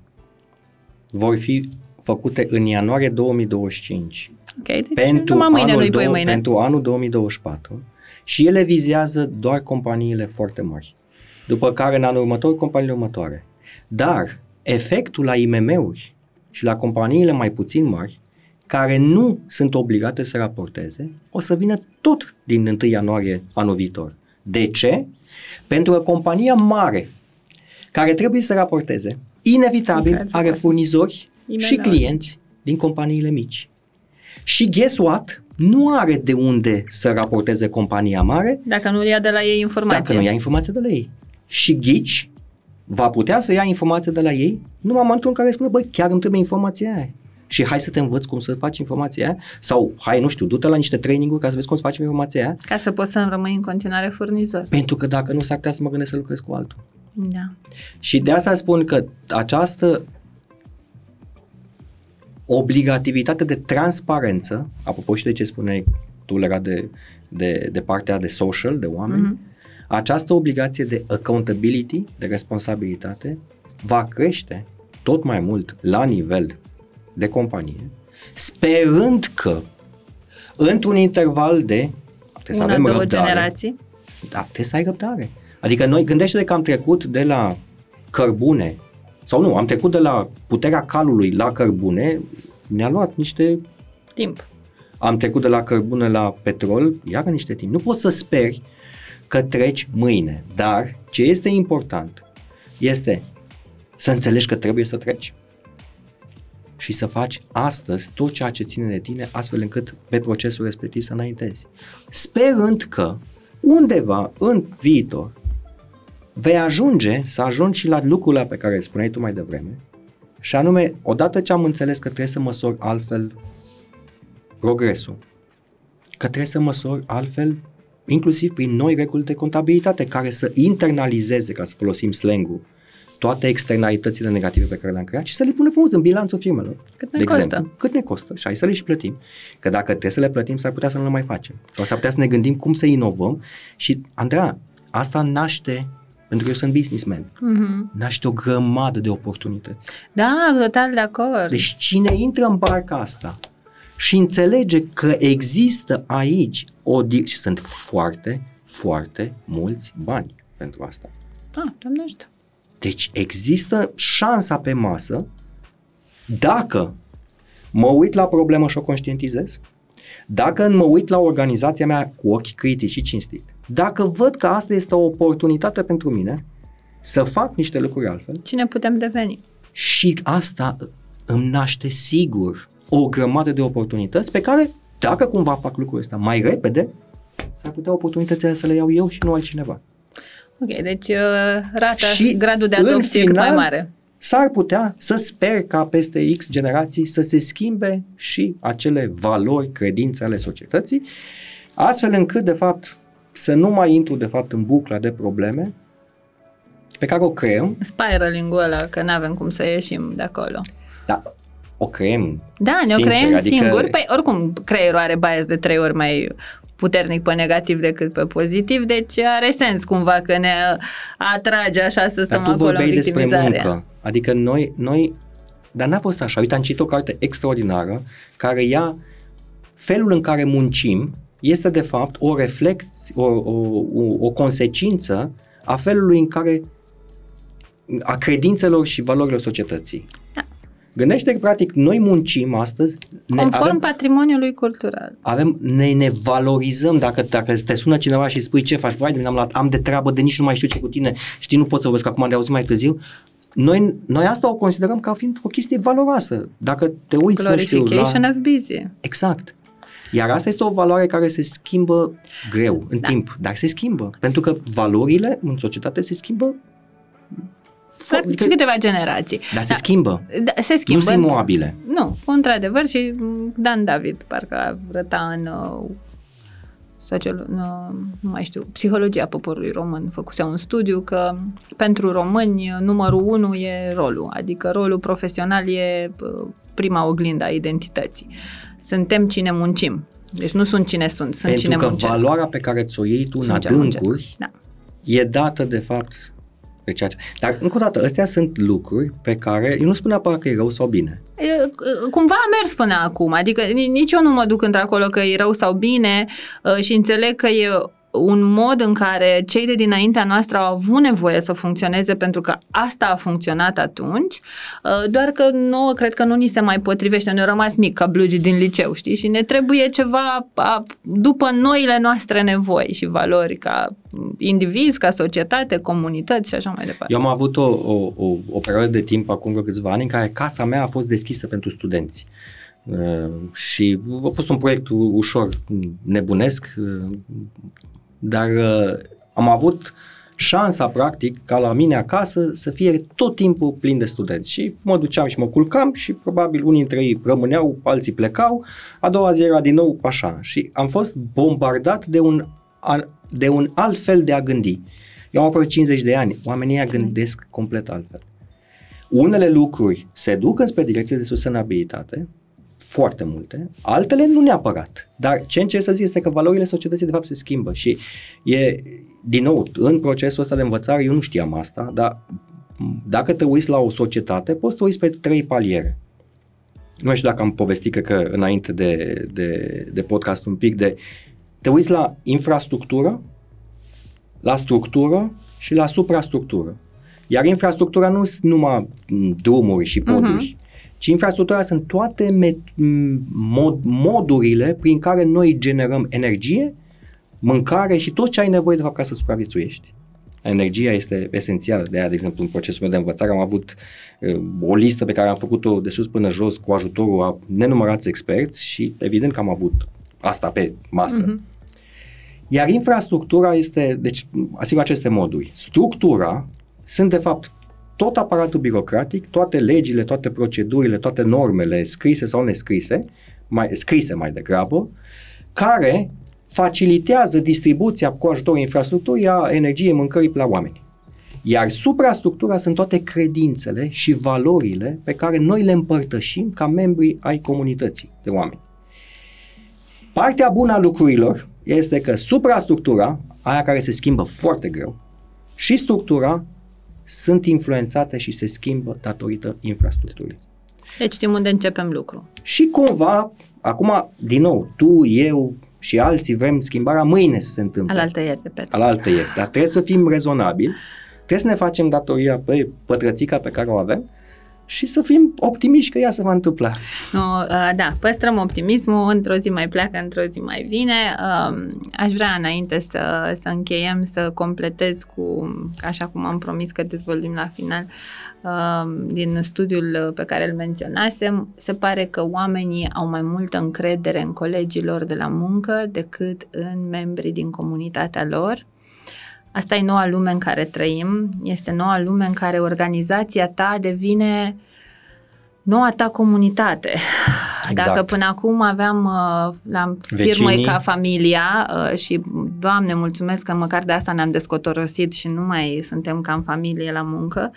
vor fi făcute în ianuarie două mii douăzeci și cinci. Okay, deci pentru, mâine, anul dou- mâine. pentru anul două mii douăzeci și patru. Și ele vizează doar companiile foarte mari. După care, în anul următor, companiile următoare. Dar efectul la I M M-uri și la companiile mai puțin mari, care nu sunt obligate să raporteze, o să vină tot din întâi ianuarie anul viitor. De ce? Pentru că compania mare, care trebuie să raporteze, inevitabil are furnizori și clienți din companiile mici. Și guess what? Nu are de unde să raporteze compania mare dacă nu ia de la ei informație. Dacă nu ia informație de la ei. Și ghici va putea să ia informație de la ei numai în momentul în care spune, băi, chiar îmi trebuie informația aia. Și hai să te învăț cum să faci informația aia sau, hai, nu știu, du-te la niște training-uri ca să vezi cum să faci informația aia. Ca să poți să-mi rămâi în continuare furnizor. Pentru că dacă nu, s-ar putea să mă gândesc să lucrez cu altul. Da. Și de asta spun că această obligativitate de transparență, apropo și de ce spuneai tu legat de, de, de partea de social, de oameni, mm-hmm. această obligație de accountability, de responsabilitate, va crește tot mai mult la nivel de companie, sperând că într-un interval de trebuie să Una, avem două răbdare, generații. Da, trebuie să ai răbdare. Adică noi, gândește-te că am trecut de la cărbune sau nu, am trecut de la puterea calului la cărbune, ne-a luat niște timp. Am trecut de la cărbune la petrol, iară niște timp. Nu poți să speri că treci mâine, dar ce este important este să înțelegi că trebuie să treci și să faci astăzi tot ceea ce ține de tine, astfel încât pe procesul respectiv să înaintezi. Sperând că undeva în viitor vei ajunge să ajungi și la lucrurile pe care le spuneai tu mai devreme, și anume, odată ce am înțeles că trebuie să măsori altfel progresul, că trebuie să măsori altfel inclusiv prin noi reguli de contabilitate care să internalizeze, ca să folosim slang-ul, toate externalitățile negative pe care le-am creat și să le punem frumos în bilanțul firmelor. Cât ne de costă. Exemplu, cât ne costă și hai să le și plătim. Că dacă trebuie să le plătim, s-ar putea să nu le mai facem. Sau s-ar putea să ne gândim cum să inovăm și, Andra, asta naște, pentru că eu sunt businessman, uh-huh. naște o grămadă de oportunități. Da, total de acord. Deci cine intră în barca asta și înțelege că există aici o... Di- și sunt foarte, foarte mulți bani pentru asta. Ah, Doamne ajută. Deci există șansa pe masă dacă mă uit la problemă și o conștientizez, dacă mă uit la organizația mea cu ochi critici și cinstit, dacă văd că asta este o oportunitate pentru mine să fac niște lucruri altfel. Cine putem deveni? Și asta îmi naște sigur o grămadă de oportunități pe care, dacă cumva fac lucrul ăsta mai repede, s-ar putea oportunitățile să le iau eu și nu altcineva. Ok, deci uh, rata, și gradul de adopție final, cât mai mare. S-ar putea să sper ca peste X generații să se schimbe și acele valori, credințe ale societății, astfel încât, de fapt, să nu mai intru, de fapt, în bucla de probleme pe care o creăm. Spiraling-ul ăla, că n-avem cum să ieșim de acolo. Da, o creăm. Da, ne-o sincer, creăm adică... singuri. Păi, oricum, creierul are bias de trei ori mai... puternic pe negativ decât pe pozitiv, deci are sens cumva că ne atrage așa să stăm acolo în victimizare. Dar tu vorbeai despre muncă, adică noi, noi, dar n-a fost așa. Uite, am citit o carte extraordinară care ia felul în care muncim este de fapt o reflecție, o, o, o, o consecință a felului în care a credințelor și valorilor societății. Da. Gândește că, practic, noi muncim astăzi... Conform avem, patrimoniului cultural. Avem, ne, ne valorizăm, dacă, dacă te sună cineva și spui ce faci, vai, am, am de treabă, de nici nu mai știu ce cu tine, știi, nu pot să vorbesc acum, de auzit mai târziu. Noi, noi asta o considerăm ca fiind o chestie valoroasă. Dacă te uiți, nu știu, la... Glorification of busy. Exact. Iar asta este o valoare care se schimbă greu, în da. timp, dar se schimbă. Pentru că valorile în societate se schimbă... Dar și câteva generații. Dar se da, schimbă. Da, se schimbă. Nu sunt imobile. Nu, într-adevăr, și Dan David parcă arăta în, social, în nu mai știu, psihologia poporului român. Făcuse un studiu că pentru români numărul unu e rolul, adică rolul profesional e prima oglindă a identității. Suntem cine muncim. Deci nu sunt cine sunt, sunt pentru cine muncesc. Pentru că valoarea pe care ți-o iei tu în adâncuri da. e dată de fapt... Ce... Dar, încă o dată, astea sunt lucruri pe care... Eu nu spun neapărat că e rău sau bine. Cumva merg până acum. Adică nici eu nu mă duc într-acolo că e rău sau bine și înțeleg că e un mod în care cei de dinaintea noastră au avut nevoie să funcționeze pentru că asta a funcționat atunci, doar că nouă cred că nu ni se mai potrivește, ne-a rămas mic ca blugii din liceu, știi? Și ne trebuie ceva după noile noastre nevoi și valori ca indivizi, ca societate, comunități și așa mai departe. Eu am avut o, o, o, o perioadă de timp acum vreo câțiva ani în care casa mea a fost deschisă pentru studenți. Și a fost un proiect ușor nebunesc, dar uh, am avut șansa, practic, ca la mine acasă să fie tot timpul plin de studenți. Și mă duceam și mă culcam și probabil unii dintre ei rămâneau, alții plecau, a doua zi era din nou așa. Și am fost bombardat de un, de un alt fel de a gândi. Eu am aproape cincizeci de ani, oamenii ăia gândesc complet altfel. Unele lucruri se duc înspre direcție de sustenabilitate, foarte multe, altele nu neapărat. Dar ce încerc să zic este că valorile societății de fapt se schimbă și e, din nou, în procesul ăsta de învățare eu nu știam asta, dar dacă te uiți la o societate, poți să te uiți pe trei paliere. Nu știu dacă am povestit, că, că înainte de, de, de podcast un pic, de te uiți la infrastructură, la structură și la suprastructură. Iar infrastructura nu sunt numai drumuri și poduri, uh-huh. ci infrastructura sunt toate met- mod, modurile prin care noi generăm energie, mâncare și tot ce ai nevoie de fapt ca să supraviețuiești. Energia este esențială, de aia, de exemplu, în procesul meu de învățare am avut o listă pe care am făcut-o de sus până jos cu ajutorul a nenumărați experți și evident că am avut asta pe masă. Uh-huh. Iar infrastructura este, deci asigur aceste moduri. Structura sunt de fapt tot aparatul birocratic, toate legile, toate procedurile, toate normele scrise sau nescrise, mai, scrise mai degrabă, care facilitează distribuția cu ajutorul infrastructurii a energiei, mâncării la oameni. Iar suprastructura sunt toate credințele și valorile pe care noi le împărtășim ca membri ai comunității de oameni. Partea bună a lucrurilor este că suprastructura, aia care se schimbă foarte greu, și structura sunt influențate și se schimbă datorită infrastructurii. Deci știm unde începem lucru. Și cumva, acum, din nou, tu, eu și alții vrem schimbarea mâine să se întâmple. Alaltăieri, repet. Alaltăieri, dar trebuie să fim rezonabili, trebuie să ne facem datoria pe pătrățica pe care o avem și să fim optimiști că ea se va întâmpla. No, uh, da, păstrăm optimismul, într-o zi mai pleacă, într-o zi mai vine. Uh, aș vrea înainte să, să încheiem, să completez cu, așa cum am promis că dezvoltim la final, uh, din studiul pe care îl menționasem, se pare că oamenii au mai multă încredere în colegii lor de la muncă decât în membrii din comunitatea lor. Asta e noua lume în care trăim, este noua lume în care organizația ta devine noua ta comunitate. Exact. Dacă până acum aveam la firmă ca familia și, Doamne, mulțumesc că măcar de asta ne-am descotorosit și nu mai suntem ca în familie la muncă,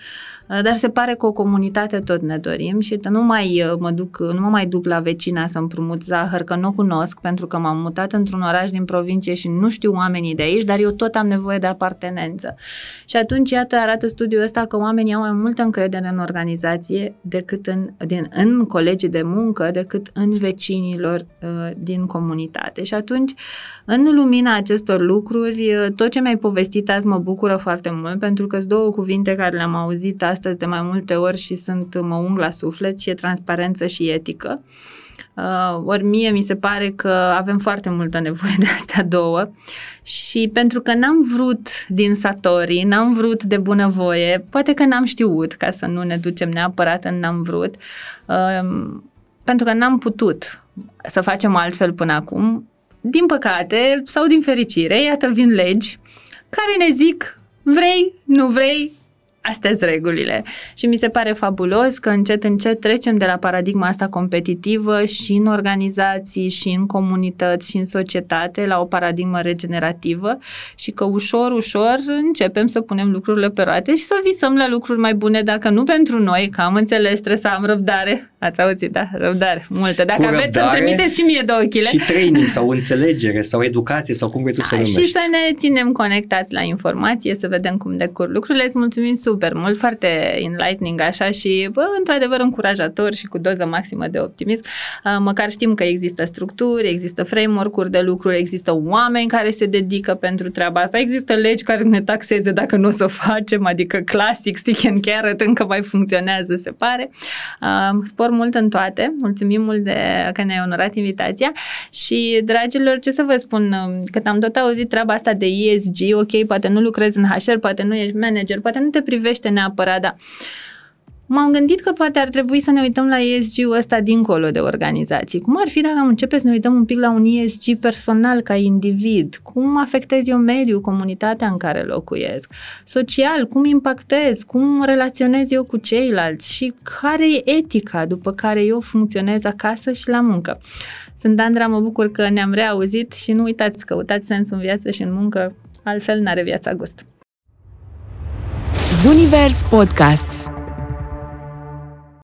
dar se pare că o comunitate tot ne dorim și nu, mai mă, duc, nu mă mai duc la vecina să împrumut zahăr, că nu o cunosc, pentru că m-am mutat într-un oraș din provincie și nu știu oamenii de aici, dar eu tot am nevoie de apartenență. Și atunci, iată, arată studiul ăsta că oamenii au mai multă încredere în organizație decât în, din, în colegii de muncă, decât în vecinilor uh, din comunitate. Și atunci, în lumina acestor lucruri, tot ce mi-ai povestit azi mă bucură foarte mult, pentru că sunt două cuvinte care le-am auzit astăzi de mai multe ori și sunt, mă ung la suflet, și e transparență și etică. Uh, ori mie mi se pare că avem foarte multă nevoie de astea două și pentru că n-am vrut din satorii, n-am vrut de bunăvoie, poate că n-am știut, ca să nu ne ducem neapărat în n-am vrut, uh, pentru că n-am putut să facem altfel până acum, din păcate sau din fericire, iată vin legi care ne zic vrei, nu vrei, astea-s regulile. Și mi se pare fabulos că încet, încet trecem de la paradigma asta competitivă și în organizații, și în comunități, și în societate, la o paradigmă regenerativă și că ușor, ușor începem să punem lucrurile pe roate și să visăm la lucruri mai bune, dacă nu pentru noi, că am înțeles, trebuie să am răbdare. Ați auzit, da? Răbdare, multă. Dacă cu aveți, să-mi trimiteți și mie două chile. Și training sau înțelegere sau educație sau cum vrei tu să numești. Și să ne ținem conectați la informație, să vedem cum decur lucrurile. Îți mulțumim super mult, foarte enlightening așa și, bă, într-adevăr încurajator și cu doză maximă de optimism. Măcar știm că există structuri, există framework-uri de lucru, există oameni care se dedică pentru treaba asta, există legi care ne taxeze dacă nu o să o facem, adică classic, stick and carrot, încă mai funcționează, se pare. Spor mult în toate, mulțumim mult de că ne-ai onorat invitația și, dragilor, ce să vă spun, cât am tot auzit treaba asta de E S G, ok, poate nu lucrezi în H R, poate nu ești manager, poate nu te privește neapărat, dar m-am gândit că poate ar trebui să ne uităm la E S G-ul ăsta dincolo de organizații. Cum ar fi dacă am începe să ne uităm un pic la un E S G personal ca individ? Cum afectez eu mediul, comunitatea în care locuiesc? Social, cum impactez? Cum relaționez eu cu ceilalți? Și care e etica după care eu funcționez acasă și la muncă? Sunt Andra, mă bucur că ne-am reauzit și nu uitați, căutați sensul în viață și în muncă, altfel n-are viața gust. Zunivers Podcasts.